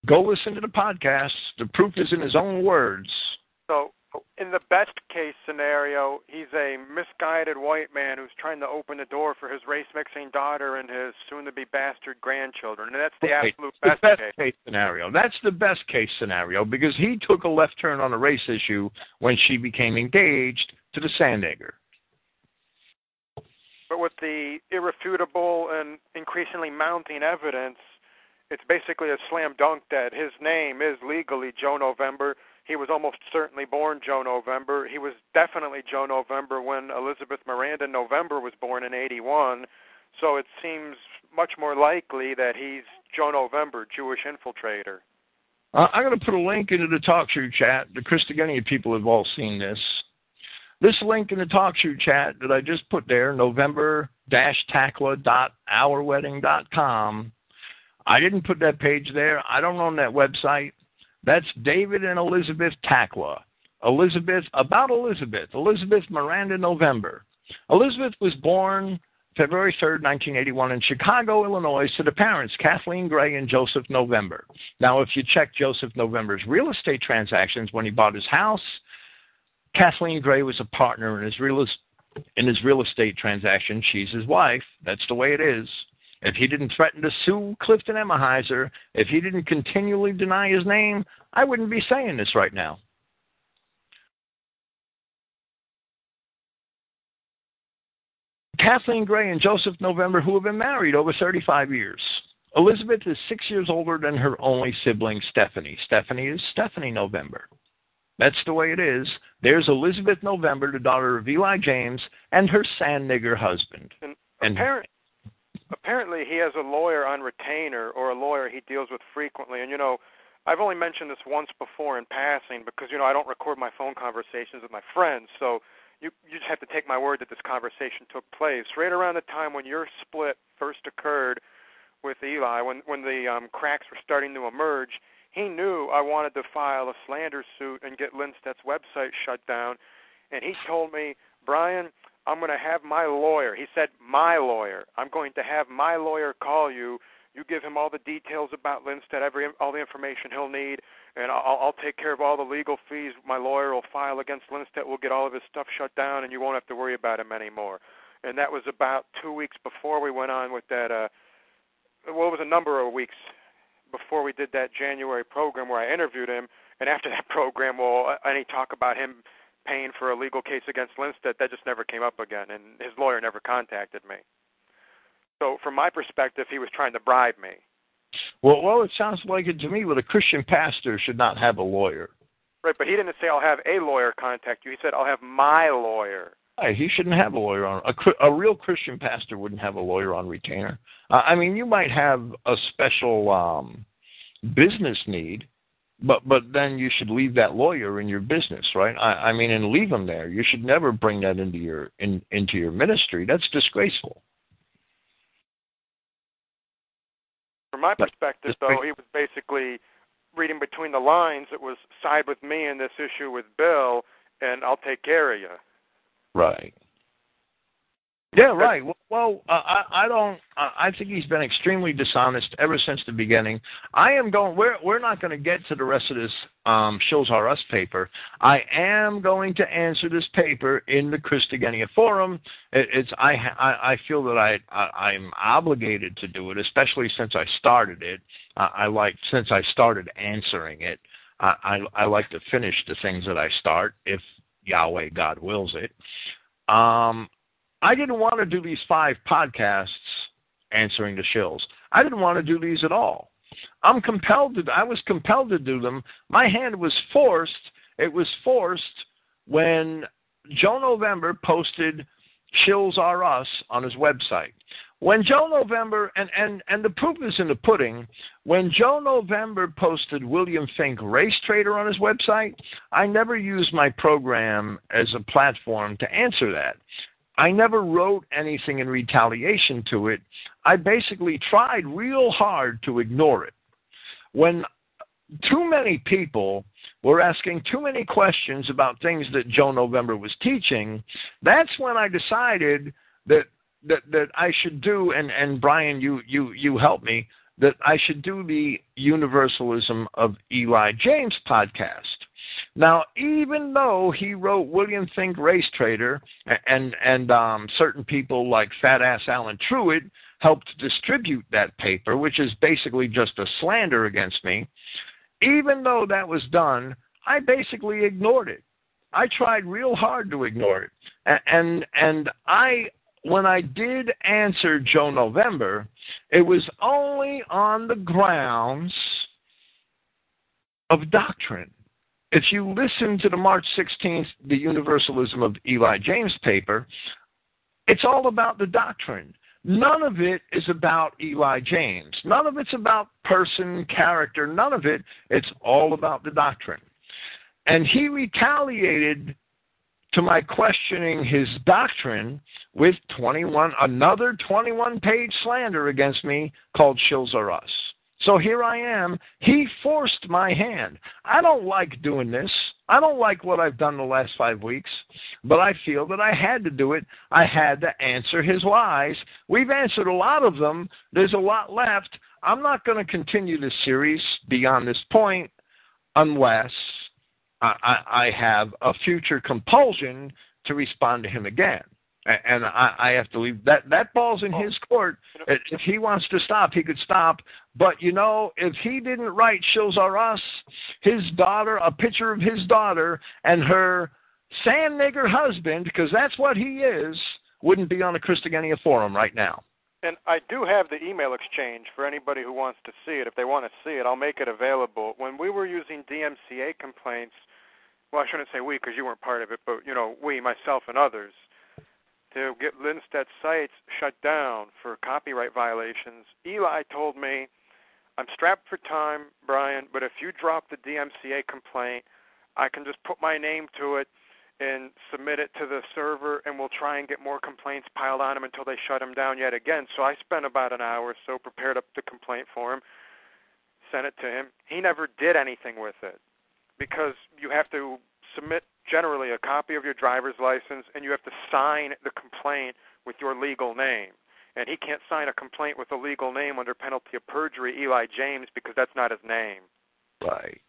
Go listen to the podcast. The proof is in his own words. So in the best case scenario, he's a misguided white man who's trying to open the door for his race-mixing daughter and his soon-to-be bastard grandchildren. And that's the right. absolute best, the best case. case scenario. That's the best case scenario because he took a left turn on a race issue when she became engaged to the sand nigger. But with the irrefutable and increasingly mounting evidence, it's basically a slam dunk that his name is legally Joe November. He was almost certainly born Joe November. He was definitely Joe November when Elizabeth Miranda November was born in eighty-one. So it seems much more likely that he's Joe November, Jewish infiltrator. Uh, I'm going to put a link into the Talkshoe chat. The Christogenea people have all seen this. This link in the Talkshoe chat that I just put there, november dash tacla dot our wedding dot com. I didn't put that page there. I don't own that website. That's David and Elizabeth Tacla. Elizabeth, about Elizabeth, Elizabeth Miranda November. Elizabeth was born February third, nineteen eighty-one, in Chicago, Illinois, to the parents, Kathleen Gray and Joseph November. Now, if you check Joseph November's real estate transactions when he bought his house, Kathleen Gray was a partner in his real, in his real estate transaction. She's his wife. That's the way it is. If he didn't threaten to sue Clifton Emahiser, if he didn't continually deny his name, I wouldn't be saying this right now. Kathleen Gray and Joseph November, who have been married over thirty-five years. Elizabeth is six years older than her only sibling, Stephanie. Stephanie is Stephanie November. That's the way it is. There's Elizabeth November, the daughter of Eli James, and her sand nigger husband. And, and apparently, apparently he has a lawyer on retainer, or a lawyer he deals with frequently. And, you know, I've only mentioned this once before in passing because, you know, I don't record my phone conversations with my friends, so You, you just have to take my word that this conversation took place right around the time when your split first occurred with Eli, when, when the um, cracks were starting to emerge. He knew I wanted to file a slander suit and get Lindstedt's website shut down, and he told me, Brian, I'm going to have my lawyer. He said, my lawyer. I'm going to have my lawyer call you. You give him all the details about Lindstedt, every all the information he'll need, and I'll, I'll take care of all the legal fees. My lawyer will file against Lindstedt. We'll get all of his stuff shut down, and you won't have to worry about him anymore. And that was about two weeks before we went on with that. Uh, well, it was a number of weeks before we did that January program where I interviewed him. And after that program, well, any talk about him paying for a legal case against Lindstedt, that just never came up again, and his lawyer never contacted me. So from my perspective, he was trying to bribe me. Well, well, it sounds like it to me that a Christian pastor should not have a lawyer. Right, but he didn't say, I'll have a lawyer contact you. He said, I'll have my lawyer. Right, he shouldn't have a lawyer on a, a real Christian pastor wouldn't have a lawyer on retainer. Uh, I mean, you might have a special um, business need, but, but then you should leave that lawyer in your business, right? I, I mean, and leave him there. You should never bring that into your in, into your ministry. That's disgraceful. From my perspective, though, he was basically reading between the lines. It was side with me in this issue with Bill, and I'll take care of you. Right. Yeah, right. Well, uh, I, I don't. Uh, I think he's been extremely dishonest ever since the beginning. I am going. We're we're not going to get to the rest of this um, Shills R Us paper. I am going to answer this paper in the Christogenea Forum. It, it's I, I I feel that I, I I'm obligated to do it, especially since I started it. Uh, I like since I started answering it. I, I I like to finish the things that I start, if Yahweh God wills it. Um. I didn't want to do these five podcasts answering the shills. I didn't want to do these at all. I'm compelled to, I was compelled to do them. My hand was forced. It was forced when Joe November posted Shills R Us on his website. When Joe November, and, and, and the proof is in the pudding, when Joe November posted William Fink Race Trader on his website, I never used my program as a platform to answer that. I never wrote anything in retaliation to it. I basically tried real hard to ignore it. When too many people were asking too many questions about things that Joe November was teaching, that's when I decided that that, that I should do, and, and Brian, you, you, you helped me, that I should do the Universalism of Eli James podcast. Now, even though he wrote William Fink Race Trader and and um, certain people like Fat Ass Alan Truitt helped distribute that paper, which is basically just a slander against me, even though that was done, I basically ignored it. I tried real hard to ignore it. And, and I when I did answer Joe November, it was only on the grounds of doctrine. If you listen to the March sixteenth, the Universalism of Eli James paper, it's all about the doctrine. None of it is about Eli James. None of it's about person, character. None of it. It's all about the doctrine. And he retaliated to my questioning his doctrine with twenty-one another twenty-one-page slander against me called Shills R Us. So here I am. He forced my hand. I don't like doing this. I don't like what I've done the last five weeks, but I feel that I had to do it. I had to answer his lies. We've answered a lot of them. There's a lot left. I'm not going to continue this series beyond this point unless I, I, I have a future compulsion to respond to him again. And I, I have to leave. That that ball's in his court. If he wants to stop, he could stop. But, you know, if he didn't write Shills Are Us, his daughter, a picture of his daughter and her sand nigger husband, because that's what he is, wouldn't be on the Christogenea Forum right now. And I do have the email exchange for anybody who wants to see it. If they want to see it, I'll make it available. When we were using D M C A complaints, well, I shouldn't say we because you weren't part of it, but, you know, we, myself, and others, to get Lindstedt sites shut down for copyright violations, Eli told me, I'm strapped for time, Brian, but if you drop the D M C A complaint, I can just put my name to it and submit it to the server, and we'll try and get more complaints piled on him until they shut him down yet again. So I spent about an hour or so, prepared up the complaint for him, sent it to him. He never did anything with it because you have to submit generally a copy of your driver's license, and you have to sign the complaint with your legal name. And he can't sign a complaint with a legal name under penalty of perjury, Eli James, because that's not his name. Right.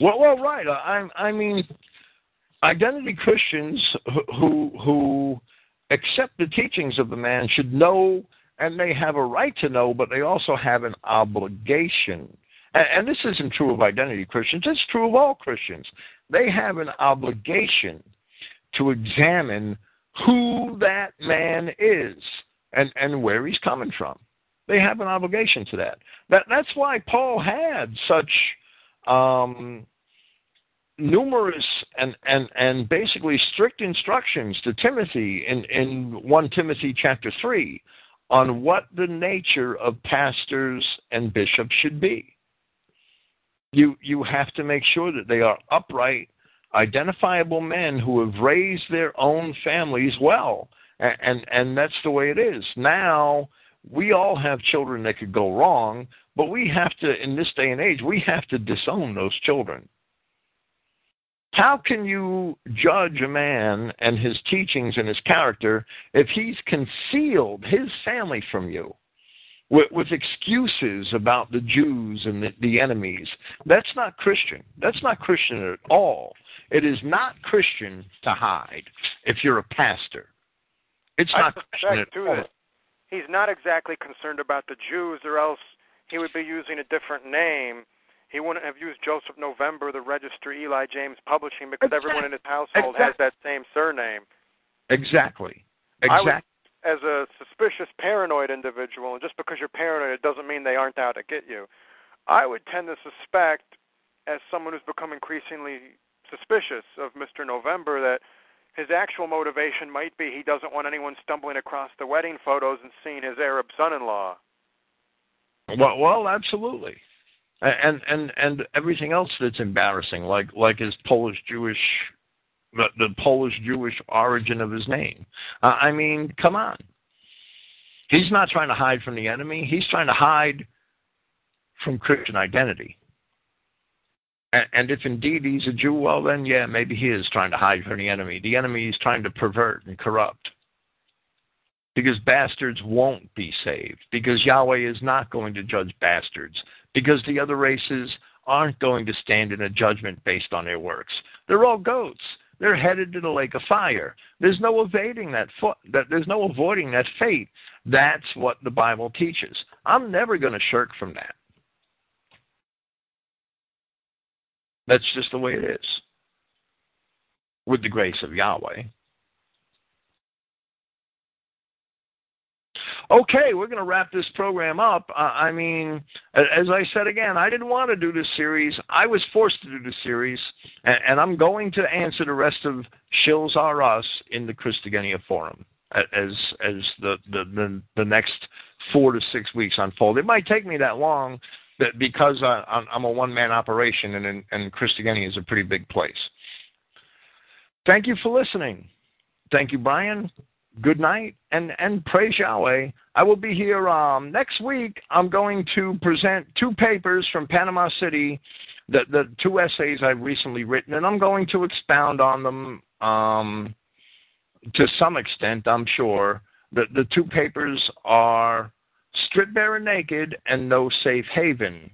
Well, well, right. I, I mean, identity Christians who who accept the teachings of the man should know, and they have a right to know, but they also have an obligation. And, and this isn't true of identity Christians. It's true of all Christians. They have an obligation to examine who that man is and, and where he's coming from. They have an obligation to that. That that's why Paul had such um, numerous and, and, and basically strict instructions to Timothy in, in First Timothy chapter three on what the nature of pastors and bishops should be. You you have to make sure that they are upright, identifiable men who have raised their own families well, and, and, and that's the way it is. Now, we all have children that could go wrong, but we have to, in this day and age, we have to disown those children. How can you judge a man and his teachings and his character if he's concealed his family from you? With, with excuses about the Jews and the, the enemies. That's not Christian. That's not Christian at all. It is not Christian to hide if you're a pastor. It's not I Christian at all. That. He's not exactly concerned about the Jews, or else he would be using a different name. He wouldn't have used Joseph November, the Register, Eli James Publishing, because exactly. Everyone in his household exactly. has that same surname. Exactly. Exactly. As a suspicious, paranoid individual, and just because you're paranoid, it doesn't mean they aren't out to get you. I would tend to suspect, as someone who's become increasingly suspicious of Mister November, that his actual motivation might be he doesn't want anyone stumbling across the wedding photos and seeing his Arab son-in-law. Well, well, absolutely. And and and everything else that's embarrassing, like like his Polish-Jewish... The, the Polish-Jewish origin of his name. Uh, I mean, come on. He's not trying to hide from the enemy. He's trying to hide from Christian identity. And, and if indeed he's a Jew, well then, yeah, maybe he is trying to hide from the enemy. The enemy is trying to pervert and corrupt. Because bastards won't be saved. Because Yahweh is not going to judge bastards. Because the other races aren't going to stand in a judgment based on their works. They're all goats. They're headed to the lake of fire. There's no evading that, fo- that there's no avoiding that fate. That's what the Bible teaches. I'm never going to shirk from that. That's just the way it is. With the grace of Yahweh. Okay, we're going to wrap this program up. Uh, I mean, as I said again, I didn't want to do this series. I was forced to do this series, and, and I'm going to answer the rest of Shills Are Us in the Christogenea Forum as as the, the, the, the next four to six weeks unfold. It might take me that long that because I, I'm a one-man operation, and, and Christogenea is a pretty big place. Thank you for listening. Thank you, Brian. good night, and, and praise Yahweh. I will be here um, next week. I'm going to present two papers from Panama City, the, the two essays I've recently written, and I'm going to expound on them um, to some extent, I'm sure. The, the two papers are Strip Bare and Naked and No Safe Haven.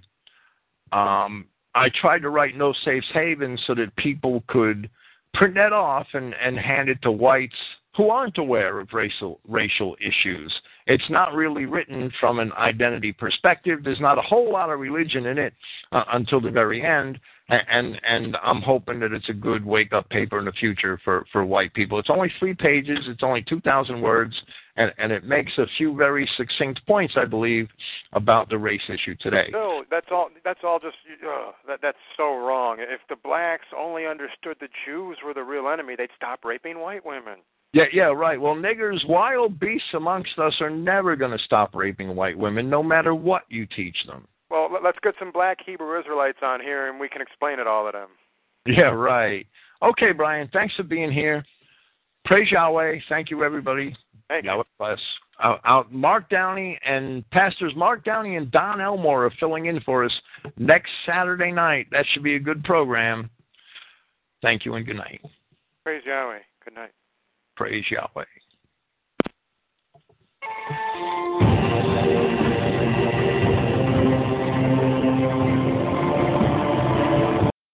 Um, I tried to write No Safe Haven so that people could print that off and, and hand it to whites who aren't aware of racial racial issues. It's not really written from an identity perspective. There's not a whole lot of religion in it uh, until the very end, and, and I'm hoping that it's a good wake-up paper in the future for, for white people. It's only three pages. It's only two thousand words, and, and it makes a few very succinct points, I believe, about the race issue today. No, that's all That's all just uh, that, that's so wrong. If the blacks only understood the Jews were the real enemy, they'd stop raping white women. Yeah, yeah, right. Well, niggers, wild beasts amongst us, are never going to stop raping white women, no matter what you teach them. Well, let's get some black Hebrew Israelites on here, and we can explain it all to them. Yeah, right. Okay, Brian, thanks for being here. Praise Yahweh. Thank you, everybody. Thank you. Yahweh bless. Uh, out Mark Downey and Pastors Mark Downey and Don Elmore are filling in for us next Saturday night. That should be a good program. Thank you, and good night. Praise Yahweh. Good night. Praise Yahweh.